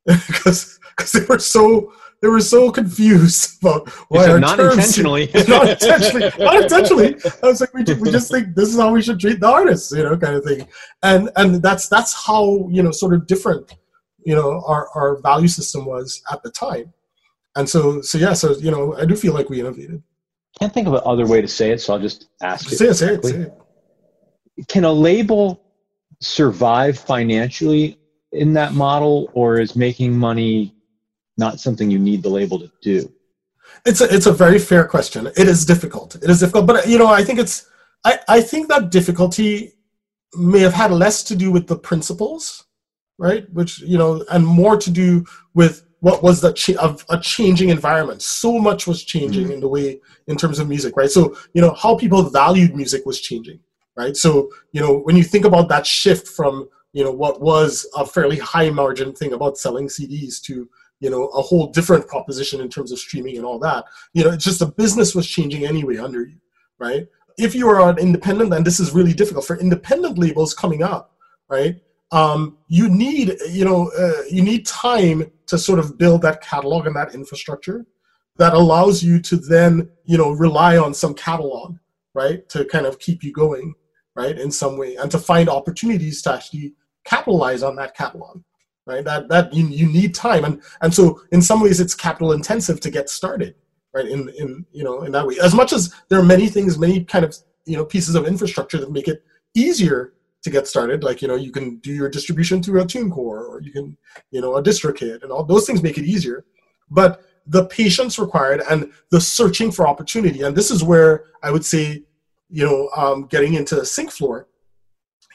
Because because they were so they were so confused about why our not terms intentionally. not intentionally not intentionally I was like, we just, we just think this is how we should treat the artists, you know, kind of thing. And and that's that's how, you know, sort of different, you know, our our value system was at the time. And so so yeah, so you know, I do feel like we innovated. Can't think of another way to say it, so I'll just ask say it. it, say it, say it. Can a label survive financially in that model, or is making money not something you need the label to do? It's a, it's a very fair question. It is difficult. It is difficult, but you know, I think it's, I, I think that difficulty may have had less to do with the principles, right? Which, you know, and more to do with what was the cha- of a changing environment. So much was changing mm-hmm. in the way, in terms of music, right? So, you know, how people valued music was changing, right? So, you know, when you think about that shift from, you know, what was a fairly high margin thing about selling C Ds to, you know, a whole different proposition in terms of streaming and all that, you know, it's just the business was changing anyway under you, right? If you are an independent, then this is really difficult for independent labels coming up, right? Um, you need, you know, uh, you need time to sort of build that catalog and that infrastructure that allows you to then, you know, rely on some catalog, right, to kind of keep you going, right, in some way, and to find opportunities to actually capitalize on that catalog, right? That that you, you need time, and and so in some ways it's capital intensive to get started, right? In in you know in that way, as much as there are many things, many kind of you know pieces of infrastructure that make it easier to get started, like, you know, you can do your distribution through a TuneCore, or you can, you know, a DistroKid, and all those things make it easier. But the patience required and the searching for opportunity, and this is where I would say, you know, um, getting into SyncFloor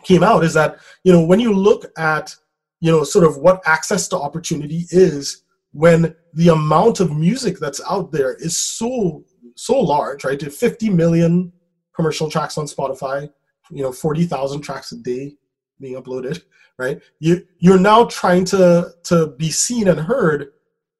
came out, is that, you know, when you look at, you know, sort of what access to opportunity is when the amount of music that's out there is so, so large, right? fifty million commercial tracks on Spotify, you know, forty thousand tracks a day being uploaded, right? You, you're now trying to, to be seen and heard,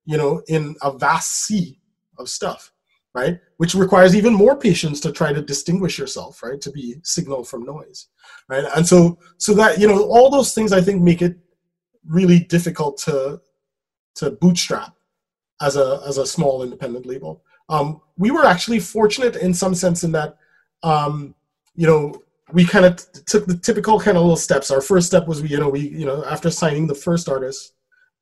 you know, in a vast sea of stuff, right? Which requires even more patience to try to distinguish yourself, right? To be signal from noise, right? And so, so that, you know, all those things I think make it really difficult to, to bootstrap as a, as a small independent label. Um, we were actually fortunate in some sense in that, um, you know, we kind of t- took the typical kind of little steps. Our first step was we, you know, we, you know, after signing the first artist,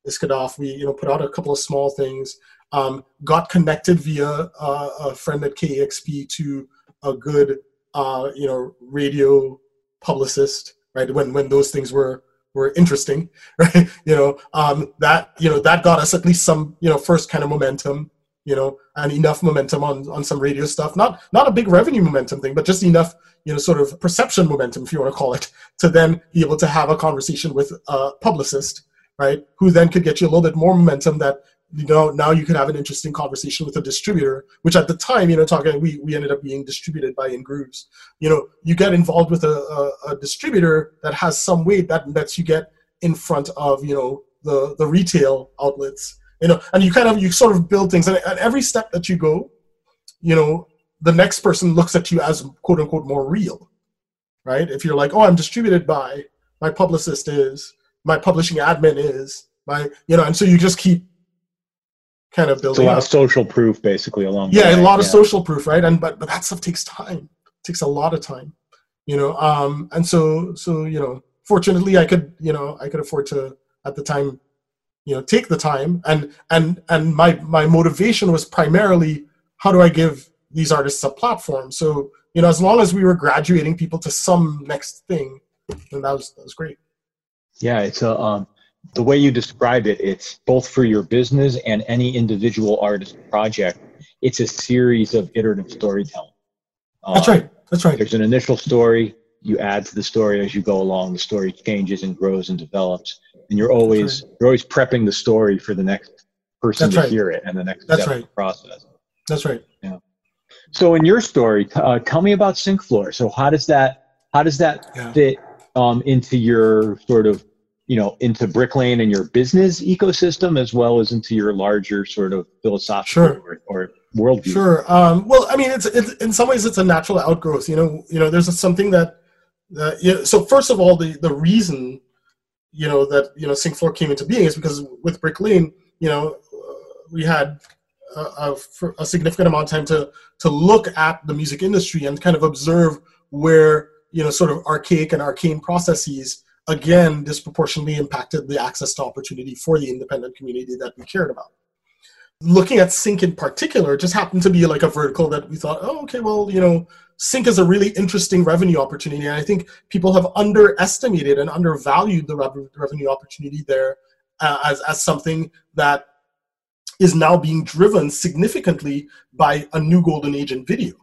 Iskadoff, we, you know, put out a couple of small things, um, got connected via uh, a friend at K E X P to a good, uh, you know, radio publicist, right? When, when those things were, were interesting, right? You know, um, that, you know, that got us at least some, you know, first kind of momentum, you know, and enough momentum on, on some radio stuff, not, not a big revenue momentum thing, but just enough, you know, sort of perception momentum, if you want to call it, to then be able to have a conversation with a publicist, right? Who then could get you a little bit more momentum that, you know, now you could have an interesting conversation with a distributor, which at the time, you know, talking, we, we ended up being distributed by In Grooves. You know, you get involved with a, a, a distributor that has some weight that lets you get in front of, you know, the, the retail outlets, you know, and you kind of, you sort of build things, and at every step that you go, you know, the next person looks at you as quote unquote more real, right? If you're like, oh, I'm distributed by, my publicist is, my publishing admin is, my, you know, and so you just keep kind of building. It's a lot up. Of social proof, basically, along yeah, the way. Yeah, a lot of yeah. social proof, right? And but but that stuff takes time. It takes a lot of time, you know. Um, and so so you know, fortunately, I could you know I could afford to at the time, you know, take the time, and and and my my motivation was primarily, how do I give these artists a platform? So you know, as long as we were graduating people to some next thing, then that was that was great. Yeah, it's a. Um... The way you describe it, it's both for your business and any individual artist project. It's a series of iterative storytelling. Um, that's right. That's right. There's an initial story. You add to the story as you go along. The story changes and grows and develops, and you're always right. you're always prepping the story for the next person that's to right. hear it and the next that's step right. of the process. That's right. Yeah. So in your story, uh, tell me about SyncFloor. So how does that how does that yeah. fit um, into your sort of you know, into Bricklin and your business ecosystem, as well as into your larger sort of philosophical sure. or, or worldview. Sure. Um, well, I mean, it's, it's in some ways it's a natural outgrowth. You know, you know, there's a, something that. Uh, you know, so first of all, the the reason, you know, that you know SyncFloor came into being is because with Bricklin, you know, we had a, a, a significant amount of time to to look at the music industry and kind of observe where, you know, sort of archaic and arcane processes, again, disproportionately impacted the access to opportunity for the independent community that we cared about. Looking at sync in particular just happened to be like a vertical that we thought, oh, okay, well, you know, sync is a really interesting revenue opportunity. And I think people have underestimated and undervalued the re- revenue opportunity there uh, as, as something that is now being driven significantly by a new golden age in video,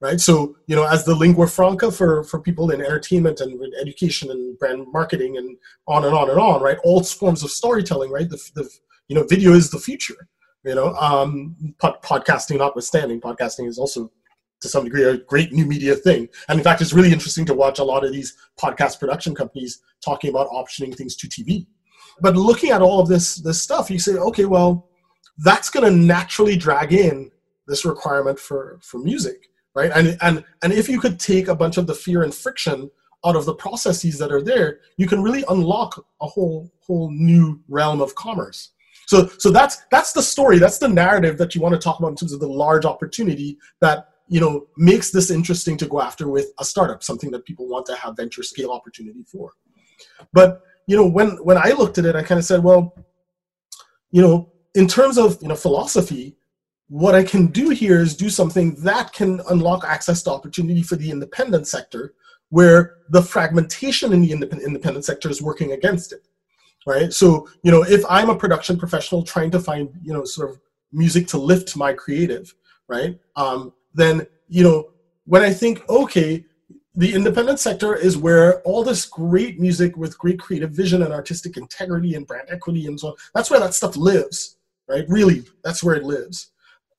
right? So, you know, as the lingua franca for, for people in entertainment and education and brand marketing and on and on and on, right? All forms of storytelling, right? The, the you know, video is the future, you know, um, pod- podcasting notwithstanding. Podcasting is also, to some degree, a great new media thing. And in fact, it's really interesting to watch a lot of these podcast production companies talking about optioning things to T V. But looking at all of this, this stuff, you say, okay, well, that's going to naturally drag in this requirement for, for music, right? And, and, and if you could take a bunch of the fear and friction out of the processes that are there, you can really unlock a whole, whole new realm of commerce. So, so that's, that's the story. That's the narrative that you want to talk about in terms of the large opportunity that, you know, makes this interesting to go after with a startup, something that people want to have venture scale opportunity for. But, you know, when, when I looked at it, I kind of said, well, you know, in terms of, you know, philosophy, what I can do here is do something that can unlock access to opportunity for the independent sector, where the fragmentation in the independent sector is working against it, right? So, you know, if I'm a production professional trying to find, you know, sort of music to lift my creative, right? Um, then, you know, when I think, okay, the independent sector is where all this great music with great creative vision and artistic integrity and brand equity and so on, that's where that stuff lives. Right, really, that's where it lives.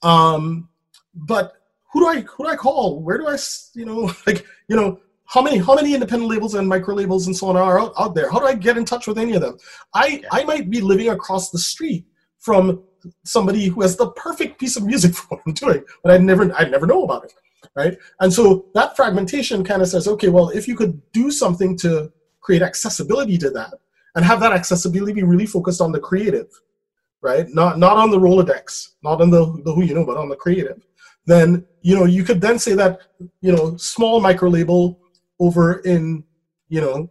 Um, but who do I who do I call? Where do I, you know, like, you know, how many how many independent labels and micro labels and so on are out, out there? How do I get in touch with any of them? I I might be living across the street from somebody who has the perfect piece of music for what I'm doing, but I never I never know about it, right? And so that fragmentation kind of says, okay, well, if you could do something to create accessibility to that and have that accessibility be really focused on the creative, right? Not not on the Rolodex, not on the, the who you know, but on the creative. Then, you know, you could then say that, you know, small micro label over in, you know,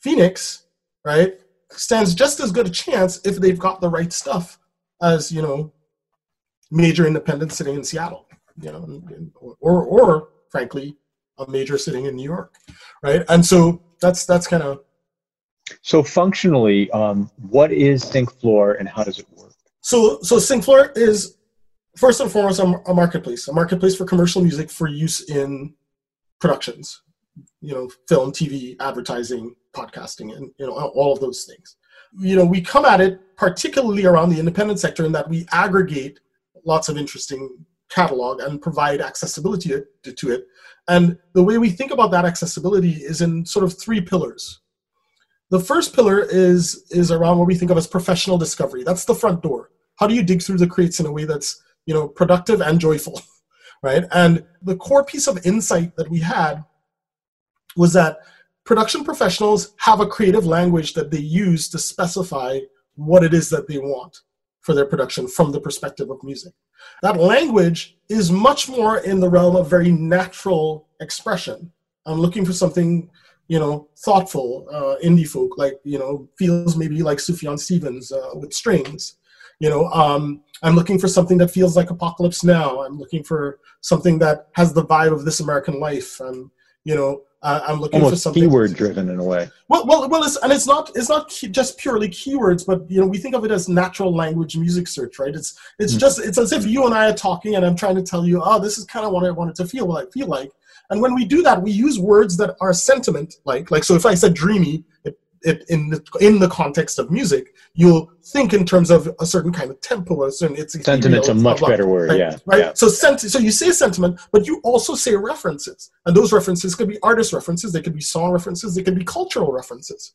Phoenix, right, stands just as good a chance if they've got the right stuff as, you know, major independent sitting in Seattle, you know, or or, or frankly, a major sitting in New York, right? And so that's that's kind of. So functionally, um, what is SyncFloor and how does it work? So, so SyncFloor is first and foremost a, a marketplace, a marketplace for commercial music for use in productions, you know, film, T V, advertising, podcasting, and, you know, all of those things. You know, we come at it particularly around the independent sector in that we aggregate lots of interesting catalog and provide accessibility to, to it. And the way we think about that accessibility is in sort of three pillars. The first pillar is is around what we think of as professional discovery. That's the front door. How do you dig through the crates in a way that's, you know, productive and joyful, right? And the core piece of insight that we had was that production professionals have a creative language that they use to specify what it is that they want for their production from the perspective of music. That language is much more in the realm of very natural expression. I'm looking for something, you know, thoughtful, uh, indie folk, like, you know, feels maybe like Sufjan Stevens uh, with strings, you know, um, I'm looking for something that feels like Apocalypse Now. I'm looking for something that has the vibe of This American Life. And, you know, uh, I'm looking almost for something keyword driven in a way. Well, well, well, it's, and it's not, it's not key, just purely keywords, but, you know, we think of it as natural language music search, right? It's, it's mm-hmm. just, it's as if you and I are talking and I'm trying to tell you, oh, this is kind of what I wanted to feel, what I feel like. And when we do that, we use words that are sentiment-like. Like, so if I said dreamy, it, it, in, the, in the context of music, you'll think in terms of a certain kind of tempo. A certain, it's Sentiment's a much better word, right? yeah. Right. Yeah. So sent, so you say sentiment, but you also say references. And those references could be artist references, they could be song references, they could be cultural references.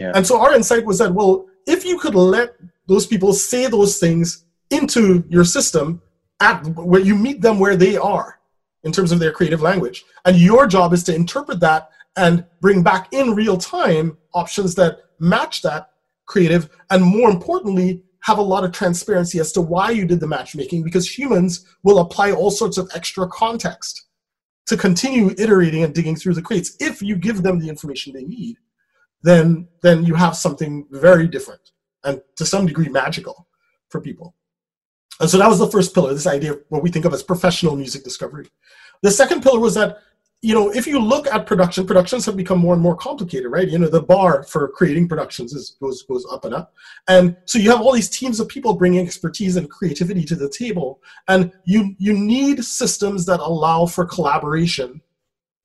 Yeah. And so our insight was that, well, if you could let those people say those things into your system, at where you meet them where they are, in terms of their creative language. And your job is to interpret that and bring back in real time options that match that creative and, more importantly, have a lot of transparency as to why you did the matchmaking, because humans will apply all sorts of extra context to continue iterating and digging through the crates. If you give them the information they need, then, then you have something very different and to some degree magical for people. And so that was the first pillar, this idea of what we think of as professional music discovery. The second pillar was that, you know, if you look at production, productions have become more and more complicated, right? You know, the bar for creating productions is, goes, goes up and up. And so you have all these teams of people bringing expertise and creativity to the table. And you, you need systems that allow for collaboration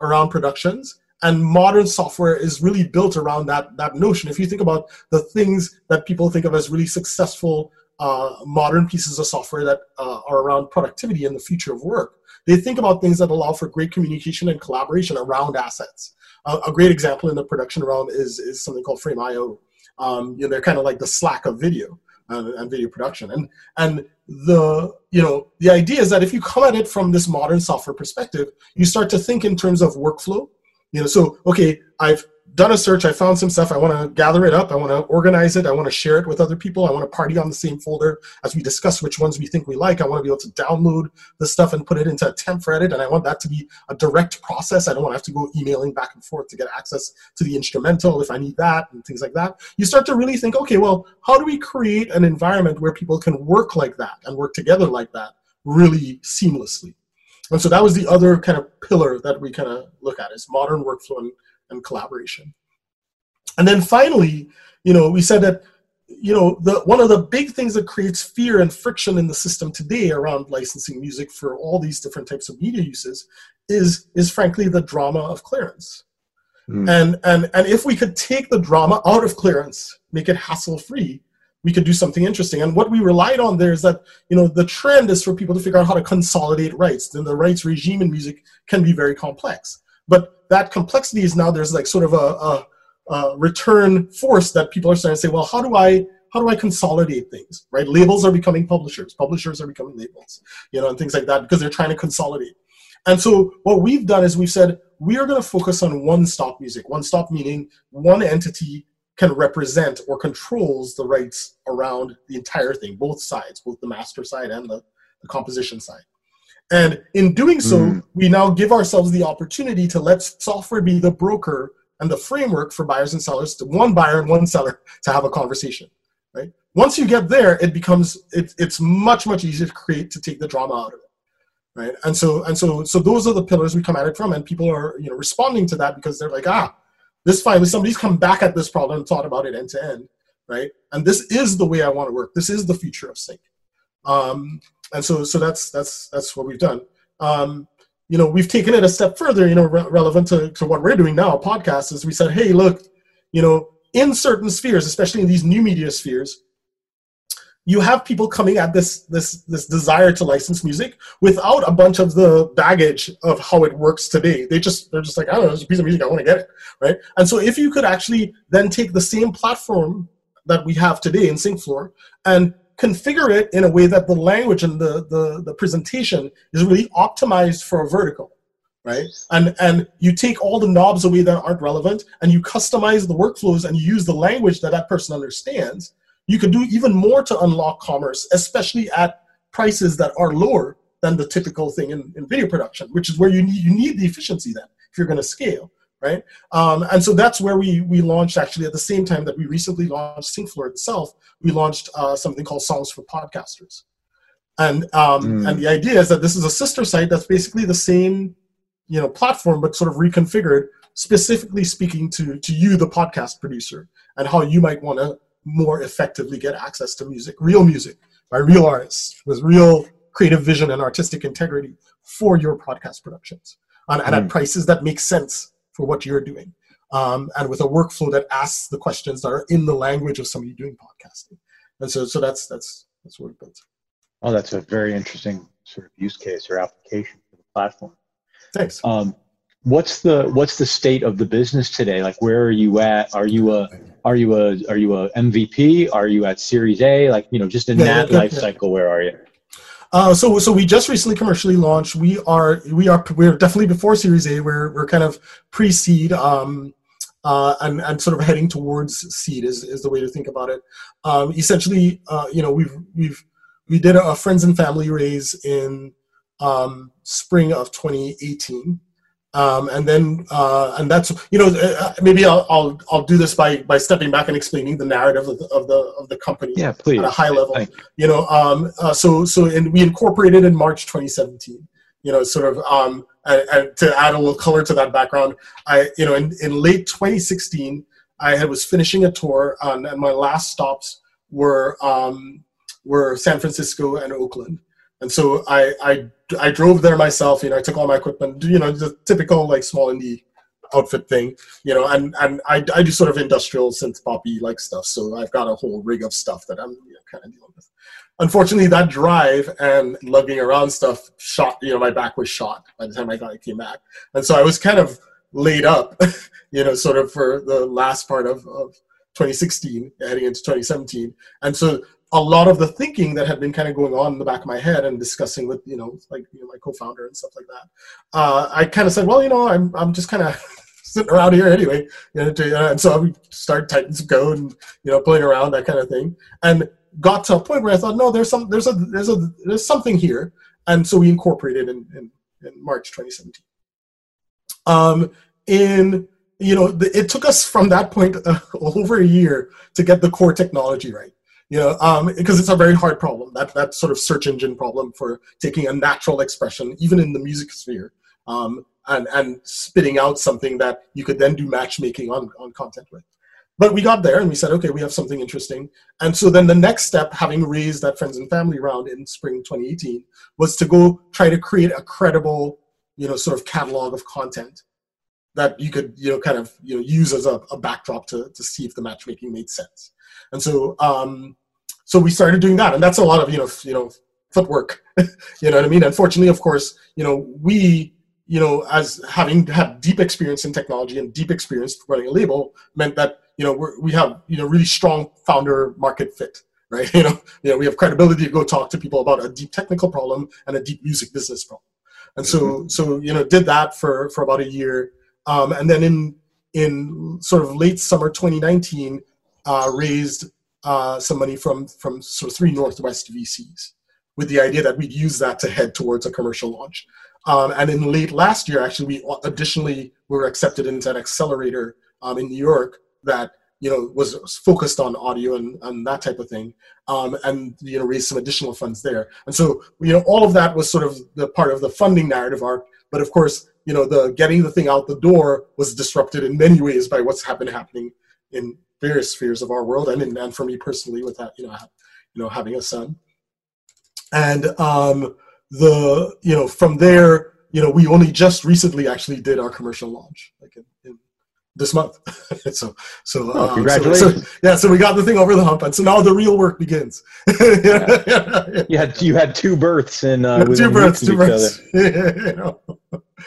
around productions. And modern software is really built around that, that notion. If you think about the things that people think of as really successful uh, modern pieces of software that uh, are around productivity and the future of work, they think about things that allow for great communication and collaboration around assets. Uh, a great example in the production realm is, is something called Frame dot I O. Um, you know, they're kind of like the Slack of video and, and video production. And, and the, you know, the idea is that if you come at it from this modern software perspective, you start to think in terms of workflow. You know, so, okay, I've done a search, I found some stuff, I want to gather it up, I want to organize it, I want to share it with other people, I want to party on the same folder as we discuss which ones we think we like, I want to be able to download the stuff and put it into a temp for edit, and I want that to be a direct process, I don't want to have to go emailing back and forth to get access to the instrumental if I need that, and things like that. You start to really think, okay, well, how do we create an environment where people can work like that and work together like that really seamlessly? And so that was the other kind of pillar that we kind of look at, is modern workflow and and collaboration. And then finally, you know, we said that, you know, the, one of the big things that creates fear and friction in the system today around licensing music for all these different types of media uses is, is frankly, the drama of clearance. Mm. And, and, and if we could take the drama out of clearance, make it hassle-free, we could do something interesting. And what we relied on there is that, you know, the trend is for people to figure out how to consolidate rights. Then the rights regime in music can be very complex. But that complexity is now, there's like sort of a, a, a return force that people are starting to say, well, how do I how do I consolidate things, right? Labels are becoming publishers. Publishers are becoming labels, you know, and things like that, because they're trying to consolidate. And so what we've done is we've said, we are going to focus on one-stop music. One-stop meaning one entity can represent or controls the rights around the entire thing, both sides, both the master side and the, the composition side. And in doing so, mm. we now give ourselves the opportunity to let software be the broker and the framework for buyers and sellers, to one buyer and one seller to have a conversation, right? Once you get there, it becomes, it, it's much, much easier to create, to take the drama out of it, right? And so, and so, so those are the pillars we come at it from, and people are, you know, responding to that because they're like, ah, this finally, somebody's come back at this problem and thought about it end to end, right? And this is the way I want to work. This is the future of sync. Um, and so, so that's, that's, that's what we've done. Um, you know, we've taken it a step further, you know, re relevant to, to what we're doing now, podcasts, is we said, hey, look, you know, in certain spheres, especially in these new media spheres, you have people coming at this, this, this desire to license music without a bunch of the baggage of how it works today. They just, they're just like, I don't know, it's a piece of music, I want to get it, right? And so if you could actually then take the same platform that we have today in SyncFloor and configure it in a way that the language and the, the, the presentation is really optimized for a vertical, right? And, and you take all the knobs away that aren't relevant, and you customize the workflows, and you use the language that that person understands. You can do even more to unlock commerce, especially at prices that are lower than the typical thing in, in video production, which is where you need, you need the efficiency then if you're going to scale, right? Um, and so that's where we, we launched, actually, at the same time that we recently launched SyncFloor itself, we launched uh, something called Songs for Podcasters. And, um, mm. and the idea is that this is a sister site that's basically the same, you know, platform, but sort of reconfigured, specifically speaking to, to you, the podcast producer, and how you might want to more effectively get access to music, real music, by real artists, with real creative vision and artistic integrity for your podcast productions, and, mm. and at prices that make sense for what you're doing, um, and with a workflow that asks the questions that are in the language of somebody doing podcasting. And so, so that's, that's, that's what it builds. Oh, that's a very interesting sort of use case or application for the platform. Thanks. Um, what's the, what's the state of the business today? Like, where are you at? Are you a, are you a, are you a M V P? Are you at Series A? Like, you know, just in yeah, that yeah, life yeah. cycle, where are you? Uh, so, so we just recently commercially launched. We are, we are, we're definitely before Series A. We're, we're kind of pre-seed. Um, uh, and, and sort of heading towards seed is, is the way to think about it. Um, essentially, uh, you know, we've, we've, we did a friends and family raise in um, spring of twenty eighteen. Um, and then, uh, and that's, you know, uh, maybe I'll, I'll, I'll do this by, by stepping back and explaining the narrative of the, of the, of the company yeah, please. at a high level, Thank you know, um, uh, so, so, and we incorporated in March twenty seventeen, you know, sort of, um, and, and to add a little color to that background, I, you know, in, in late twenty sixteen, I had, was finishing a tour um, and my last stops were, um, were San Francisco and Oakland. And so I, I, I drove there myself, you know, I took all my equipment, you know, the typical like small indie outfit thing, you know, and, and I, I do sort of industrial synth poppy like stuff. So I've got a whole rig of stuff that I'm you know, kind of dealing with. Unfortunately, that drive and lugging around stuff shot, you know, my back was shot by the time I got it came back. And so I was kind of laid up, you know, sort of for the last part of, of twenty sixteen, heading into twenty seventeen. And so a lot of the thinking that had been kind of going on in the back of my head and discussing with, you know, like you know, my co-founder and stuff like that, uh, I kind of said, well, you know, I'm, I'm just kind of sitting around here anyway. You know, to, uh, and so we started typing some code and, you know, playing around, that kind of thing. And got to a point where I thought, no, there's some, there's a, there's a, there's something here. And so we incorporated in, in, in March twenty seventeen. Um, in, you know, the, it took us from that point uh, over a year to get the core technology right. You know, um, because it's a very hard problem, that, that sort of search engine problem for taking a natural expression, even in the music sphere, um, and, and spitting out something that you could then do matchmaking on, on content with. But we got there and we said, okay, we have something interesting. And so then the next step, having raised that friends and family round in spring twenty eighteen, was to go try to create a credible, you know, sort of catalog of content that you could, you know, kind of, you know, use as a, a backdrop to, to see if the matchmaking made sense. And so, um, so we started doing that, and that's a lot of, you know, you know, footwork, you know what I mean? Unfortunately, of course, you know, we, you know, as having had deep experience in technology and deep experience running a label meant that, you know, we're, we have, you know, really strong founder market fit, right? You know, you know, we have credibility to go talk to people about a deep technical problem and a deep music business problem. And so, mm-hmm. so, you know, did that for, for about a year. Um, and then in, in sort of late summer twenty nineteen, Uh, raised uh, some money from, from sort of three Northwest V Cs with the idea that we'd use that to head towards a commercial launch. Um, and in late last year, actually, we additionally were accepted into an accelerator um, in New York that, you know, was focused on audio and, and that type of thing, um, and, you know, raised some additional funds there. And so, you know, all of that was sort of the part of the funding narrative arc, but of course, you know, the getting the thing out the door was disrupted in many ways by what's happened happening in various spheres of our world, and in, and for me personally, with that, you know, you know, having a son, and um, the, you know, from there, you know, we only just recently actually did our commercial launch, like in, in this month. so, so, oh, um, congratulations! So, so, yeah, so we got the thing over the hump, and so now the real work begins. yeah. yeah. You had you had two births in uh, two births, two births. yeah, you know.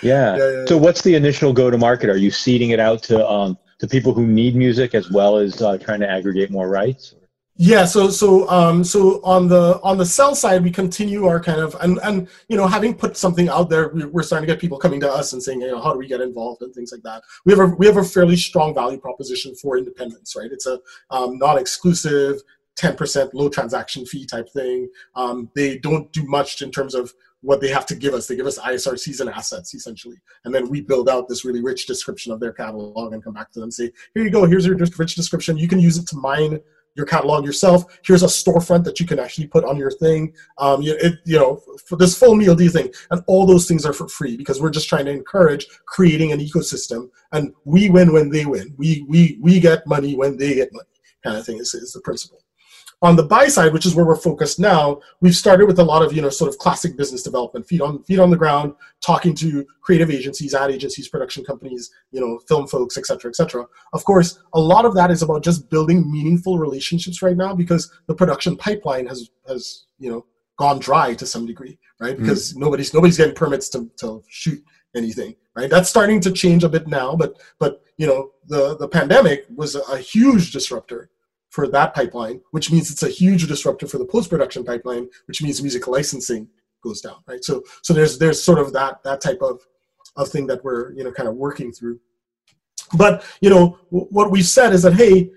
yeah. Yeah, yeah. So, what's the initial go-to-market? Are you seeding it out to? Um, to people who need music, as well as uh, trying to aggregate more rights? Yeah, so so um, so on the on the sell side, we continue our kind of, and, and you know, having put something out there, we're starting to get people coming to us and saying, you know, how do we get involved and things like that. We have a, we have a fairly strong value proposition for independence, right? It's a um, non-exclusive, ten percent low transaction fee type thing. Um, they don't do much in terms of what they have to give us. They give us I S R Cs and assets, essentially. And then we build out this really rich description of their catalog and come back to them and say, here you go, here's your rich description. You can use it to mine your catalog yourself. Here's a storefront that you can actually put on your thing. Um, you, it, you know, for this full meal deal thing. And all those things are for free because we're just trying to encourage creating an ecosystem. And we win when they win. We, we, we get money when they get money, kind of thing is, is the principle. On the buy side, which is where we're focused now, we've started with a lot of, you know, sort of classic business development, feet on feet on the ground, talking to creative agencies, ad agencies, production companies, you know, film folks, et cetera, et cetera. Of course, a lot of that is about just building meaningful relationships right now because the production pipeline has, has you know, gone dry to some degree, right? Because mm. nobody's nobody's getting permits to, to shoot anything, right? That's starting to change a bit now, but, but you know, the, the pandemic was a huge disruptor for that pipeline, which means it's a huge disruptor for the post-production pipeline, which means music licensing goes down, right? So, so there's there's sort of that that type of, of thing that we're you know kind of working through. But, you know, what we said is that, hey,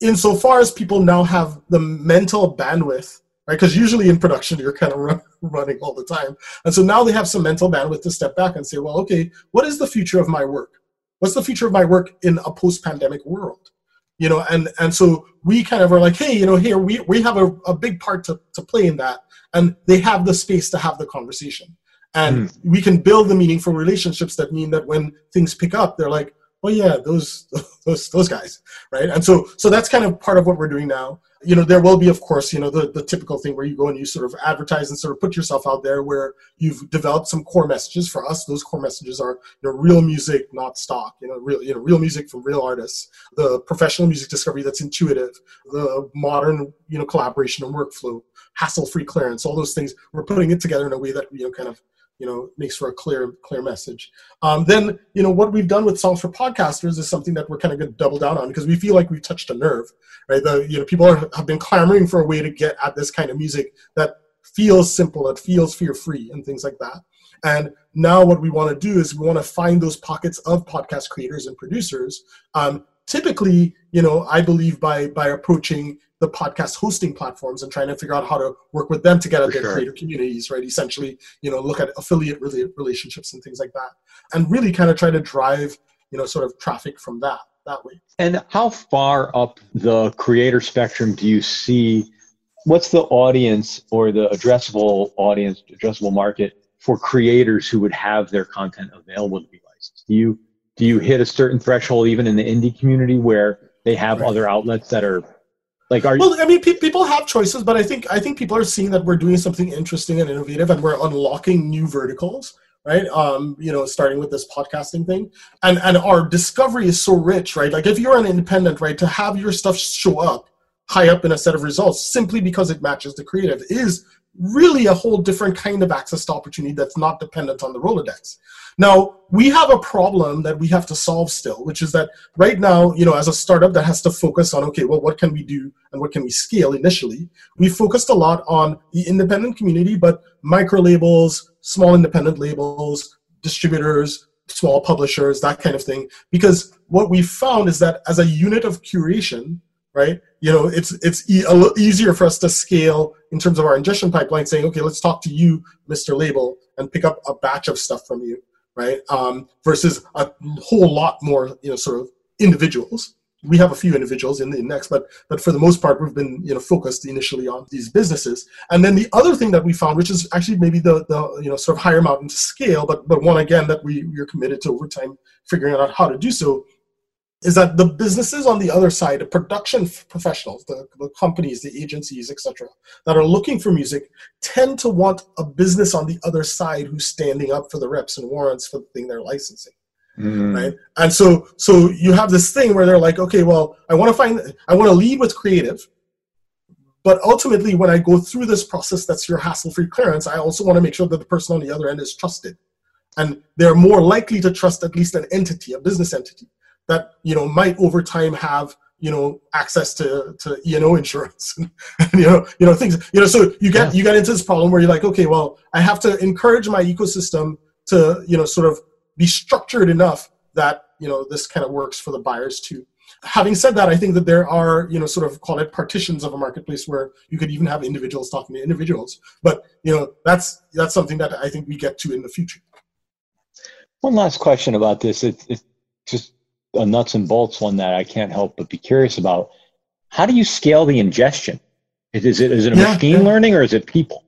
insofar as people now have the mental bandwidth, right? Because usually in production, you're kind of run, running all the time. And so now they have some mental bandwidth to step back and say, well, okay, what is the future of my work? What's the future of my work in a post-pandemic world? You know, and, and so we kind of are like, hey, you know, here, we, we have a, a big part to, to play in that. And they have the space to have the conversation. And mm. we can build the meaningful relationships that mean that when things pick up, they're like, oh yeah, those those those guys, right? And so so that's kind of part of what we're doing now. You know, there will be, of course, you know, the, the typical thing where you go and you sort of advertise and sort of put yourself out there where you've developed some core messages. For us, those core messages are, you know, real music, not stock, you know, real, you know, real music from real artists, the professional music discovery that's intuitive, the modern, you know, collaboration and workflow, hassle-free clearance, all those things. We're putting it together in a way that, you know, kind of, you know, makes for a clear, clear message. Um, then, you know, what we've done with Songs for Podcasters is something that we're kind of going to double down on because we feel like we've touched a nerve, right? The, you know, people are, have been clamoring for a way to get at this kind of music that feels simple, that feels fear-free and things like that. And now what we want to do is we want to find those pockets of podcast creators and producers. Um, typically, you know, I believe by, by approaching the podcast hosting platforms and trying to figure out how to work with them to get at their sure. creator communities, right? Essentially, you know, look at affiliate relationships and things like that, and really kind of try to drive, you know, sort of traffic from that, that way. And how far up the creator spectrum do you see, what's the audience or the addressable audience, addressable market for creators who would have their content available to be licensed? Do you, do you hit a certain threshold even in the indie community where they have right. other outlets that are, Like are well, I mean, pe- people have choices, but I think I think people are seeing that we're doing something interesting and innovative, and we're unlocking new verticals, right? Um, you know, starting with this podcasting thing, and and our discovery is so rich, right? Like if you're an independent, right, to have your stuff show up high up in a set of results simply because it matches the creative is really a whole different kind of access to opportunity that's not dependent on the Rolodex. Now, we have a problem that we have to solve still, which is that right now, you know, as a startup that has to focus on, okay, well, what can we do and what can we scale initially? We focused a lot on the independent community, but micro labels, small independent labels, distributors, small publishers, that kind of thing. Because what we found is that as a unit of curation, right, you know, it's it's e- a little easier for us to scale in terms of our ingestion pipeline saying, okay, let's talk to you, Mister Label, and pick up a batch of stuff from you, right? Um, versus a whole lot more, you know, sort of individuals. We have a few individuals in the index, but but for the most part, we've been, you know, focused initially on these businesses. And then the other thing that we found, which is actually maybe the, the you know, sort of higher mountain to scale, but but one, again, that we, we're committed to over time figuring out how to do so, is that the businesses on the other side, the production professionals, the, the companies, the agencies, et cetera, that are looking for music tend to want a business on the other side who's standing up for the reps and warrants for the thing they're licensing, mm. right? And so so you have this thing where they're like, okay, well, I want to find, I want to lead with creative, but ultimately when I go through this process, that's your hassle-free clearance, I also want to make sure that the person on the other end is trusted. And they're more likely to trust at least an entity, a business entity, that, you know, might over time have, you know, access to, to E and O insurance and, and, you know, you know, things, you know, so you get, yeah. you get into this problem where you're like, okay, well, I have to encourage my ecosystem to, you know, sort of be structured enough that, you know, this kind of works for the buyers too. Having said that, I think that there are, you know, sort of call it partitions of a marketplace where you could even have individuals talking to individuals, but, you know, that's, that's something that I think we get to in the future. One last question about this. It's it just, a nuts and bolts one that I can't help but be curious about. How do you scale the ingestion? Is it is it a yeah, machine yeah. learning or is it people?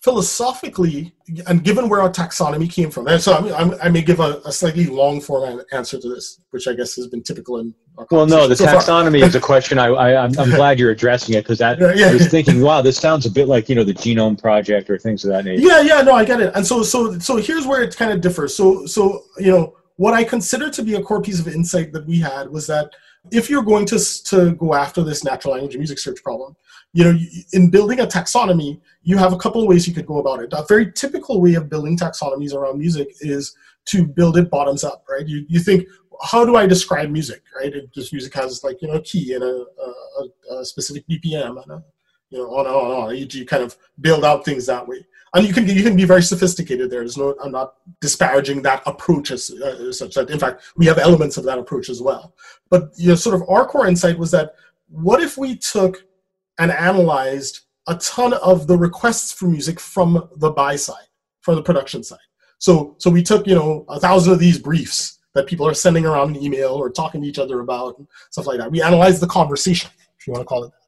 Philosophically, and given where our taxonomy came from, and so I'm, I'm, I may give a, a slightly long form answer to this, which I guess has been typical in our Well, no, the so taxonomy far. is a question. I, I, I'm, I'm glad you're addressing it because that yeah, yeah. I was thinking, wow, this sounds a bit like, you know, the Genome Project or things of that nature. Yeah, yeah, no, I get it. And so, so, so here's where it kind of differs. So, so you know, what I consider to be a core piece of insight that we had was that if you're going to, to go after this natural language music search problem, you know, in building a taxonomy, you have a couple of ways you could go about it. A very typical way of building taxonomies around music is to build it bottoms up, right? You you think, how do I describe music, right? It just music has like, you know, a key and a, a, a specific B P M and a, you know, on and on and on. You, you kind of build out things that way. And you can, you can be very sophisticated there. There's no, I'm not disparaging that approach as uh, such that, in fact, we have elements of that approach as well. But, you know, sort of our core insight was that what if we took and analyzed a ton of the requests for music from the buy side, from the production side. So, so we took, you know, a thousand of these briefs that people are sending around an email or talking to each other about, and stuff like that. We analyzed the conversation, if you want to call it that.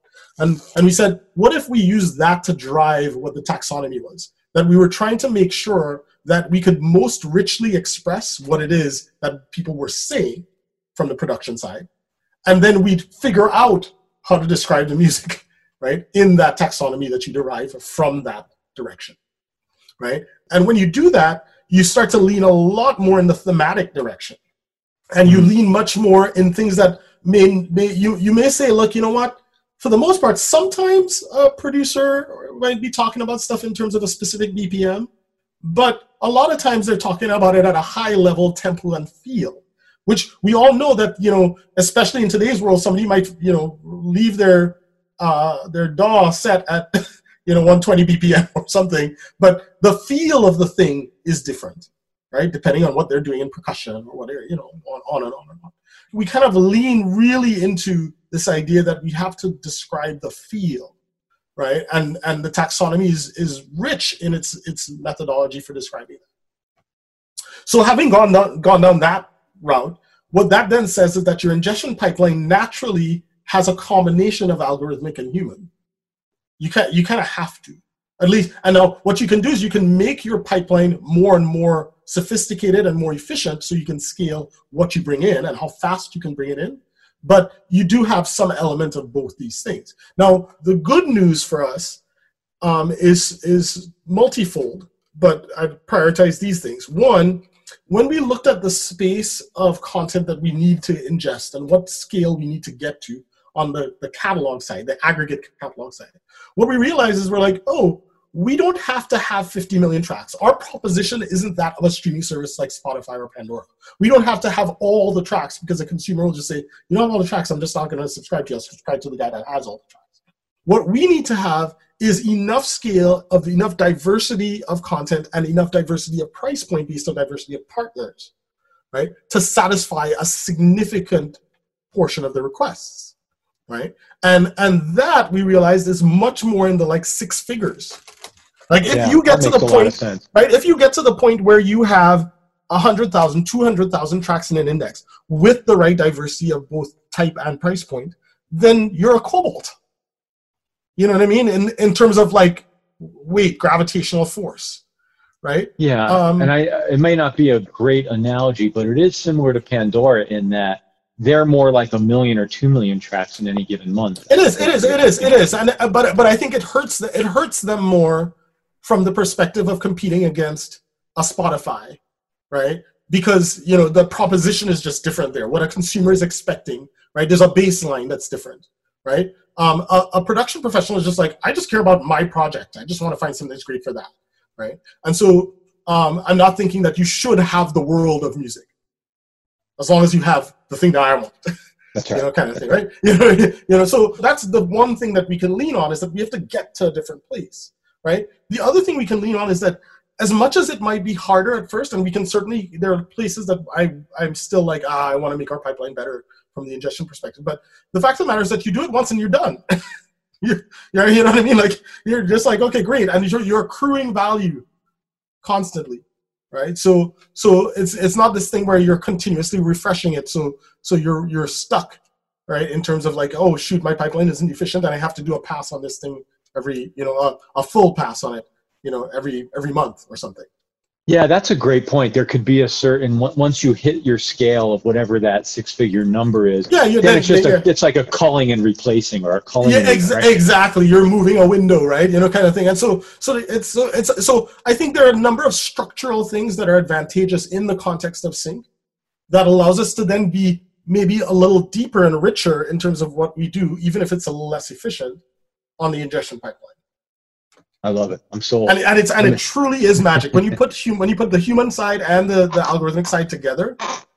And, and we said, what if we use that to drive what the taxonomy was? That we were trying to make sure that we could most richly express what it is that people were saying from the production side. And then we'd figure out how to describe the music, right, in that taxonomy that you derive from that direction, right? And when you do that, you start to lean a lot more in the thematic direction. And you mm-hmm. lean much more in things that may, may you, you may say, look, you know what? For the most part, sometimes a producer might be talking about stuff in terms of a specific B P M, but a lot of times they're talking about it at a high level, tempo and feel, which we all know that, you know, especially in today's world, somebody might, you know, leave their uh, their D A W set at, you know, one twenty B P M or something, but the feel of the thing is different, right? Depending on what they're doing in percussion or what they're, you know, on, on and on and on. We kind of lean really into this idea that we have to describe the feel, right? And and the taxonomy is, is rich in its its methodology for describing that. So having gone down, gone down that route, what that then says is that your ingestion pipeline naturally has a combination of algorithmic and human. You can, you kind of have to, at least. And now what you can do is you can make your pipeline more and more sophisticated and more efficient so you can scale what you bring in and how fast you can bring it in. But you do have some element of both these things. Now, the good news for us um, is, is multifold, but I prioritize these things. One, when we looked at the space of content that we need to ingest and what scale we need to get to on the, the catalog side, the aggregate catalog side, what we realized is we're like, oh, we don't have to have fifty million tracks. Our proposition isn't that of a streaming service like Spotify or Pandora. We don't have to have all the tracks because a consumer will just say, you don't have all the tracks, I'm just not gonna subscribe to you. I'll subscribe to the guy that has all the tracks. What we need to have is enough scale of enough diversity of content and enough diversity of price point based on diversity of partners, right? To satisfy a significant portion of the requests, right? And, and that we realized is much more in the like six figures. Like if yeah, you get to the point, right? If you get to the point where you have one hundred thousand, two hundred thousand tracks in an index with the right diversity of both type and price point, then you're a cobalt. You know what I mean? In in terms of like weight, gravitational force, right? Yeah, um, and I it may not be a great analogy, but it is similar to Pandora in that they're more like a million or two million tracks in any given month. It is, it is, it is, it is. And but but I think it hurts it hurts them more from the perspective of competing against a Spotify, right? Because, you know, the proposition is just different there. What a consumer is expecting, right? There's a baseline that's different, right? Um, a, a production professional is just like, I just care about my project. I just want to find something that's great for that, right? And so um, I'm not thinking that you should have the world of music as long as you have the thing that I want. That's right. You know, kind of thing, right? You know, you know, so that's the one thing that we can lean on is that we have to get to a different place. Right. The other thing we can lean on is that as much as it might be harder at first, and we can certainly, there are places that I, I'm still like, ah, I want to make our pipeline better from the ingestion perspective. But the fact of the matter is that you do it once and you're done. you, you, know, you know what I mean? Like, you're just like, okay, great. And you're, you're accruing value constantly. Right. So, so it's, it's not this thing where you're continuously refreshing it. So, so you're, you're stuck, right. In terms of like, oh shoot, my pipeline isn't efficient and I have to do a pass on this thing every, you know, a, a full pass on it, you know, every every month or something. Yeah, that's a great point. There could be a certain, once you hit your scale of whatever that six-figure number is, yeah, then that, it's just yeah, a, yeah. it's like a culling and replacing or a culling. Yeah, ex and exactly. You're moving a window, right? You know, kind of thing. And so, so it's so it's so I think there are a number of structural things that are advantageous in the context of sync that allows us to then be maybe a little deeper and richer in terms of what we do, even if it's a little less efficient on the ingestion pipeline. I love it. I'm sold. And, and it's and it truly is magic when you put hum, when you put the human side and the, the algorithmic side together,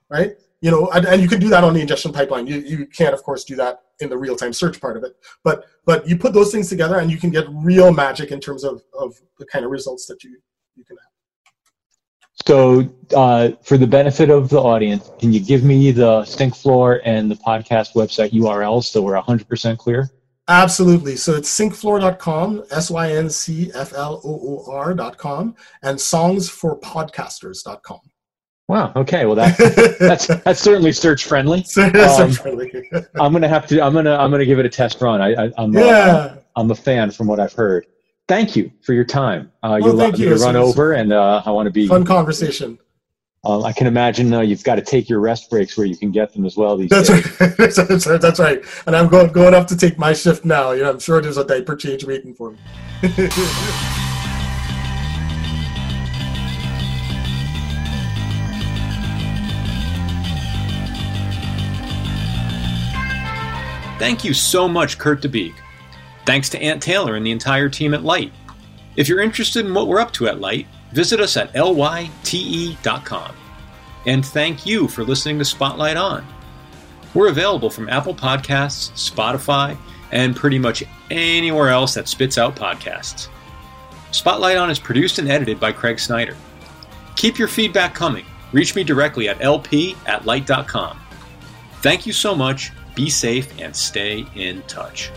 right? You know, and, and you can do that on the ingestion pipeline. You you can't, of course, do that in the real-time search part of it. But but you put those things together and you can get real magic in terms of, of the kind of results that you, you can have. So uh, for the benefit of the audience, can you give me the SyncFloor and the podcast website U R Ls so we're one hundred percent clear? Absolutely. So it's syncfloor dot com, S Y N C F L O O R dot com, and songs for podcasters dot com. Wow. Okay. Well, that's that's that's certainly search friendly. Um, I'm gonna have to. I'm gonna. I'm gonna give it a test run. I, I, I'm. Yeah. A, I'm a fan from what I've heard. Thank you for your time. Uh, well, you allowed me to run over, and uh, I want to be fun conversation. Uh, I can imagine uh, you've got to take your rest breaks where you can get them as well these that's days. Right. that's, that's, that's right. And I'm going going up to take my shift now. You know, I'm sure there's a diaper change waiting for me. Thank you so much, Kurt Debique. Thanks to Ant Taylor and the entire team at Lyte. If you're interested in what we're up to at Lyte, visit us at L Y T E dot com. And thank you for listening to Spotlight On. We're available from Apple Podcasts, Spotify, and pretty much anywhere else that spits out podcasts. Spotlight On is produced and edited by Craig Snyder. Keep your feedback coming. Reach me directly at L P at lyte dot com. Thank you so much. Be safe and stay in touch.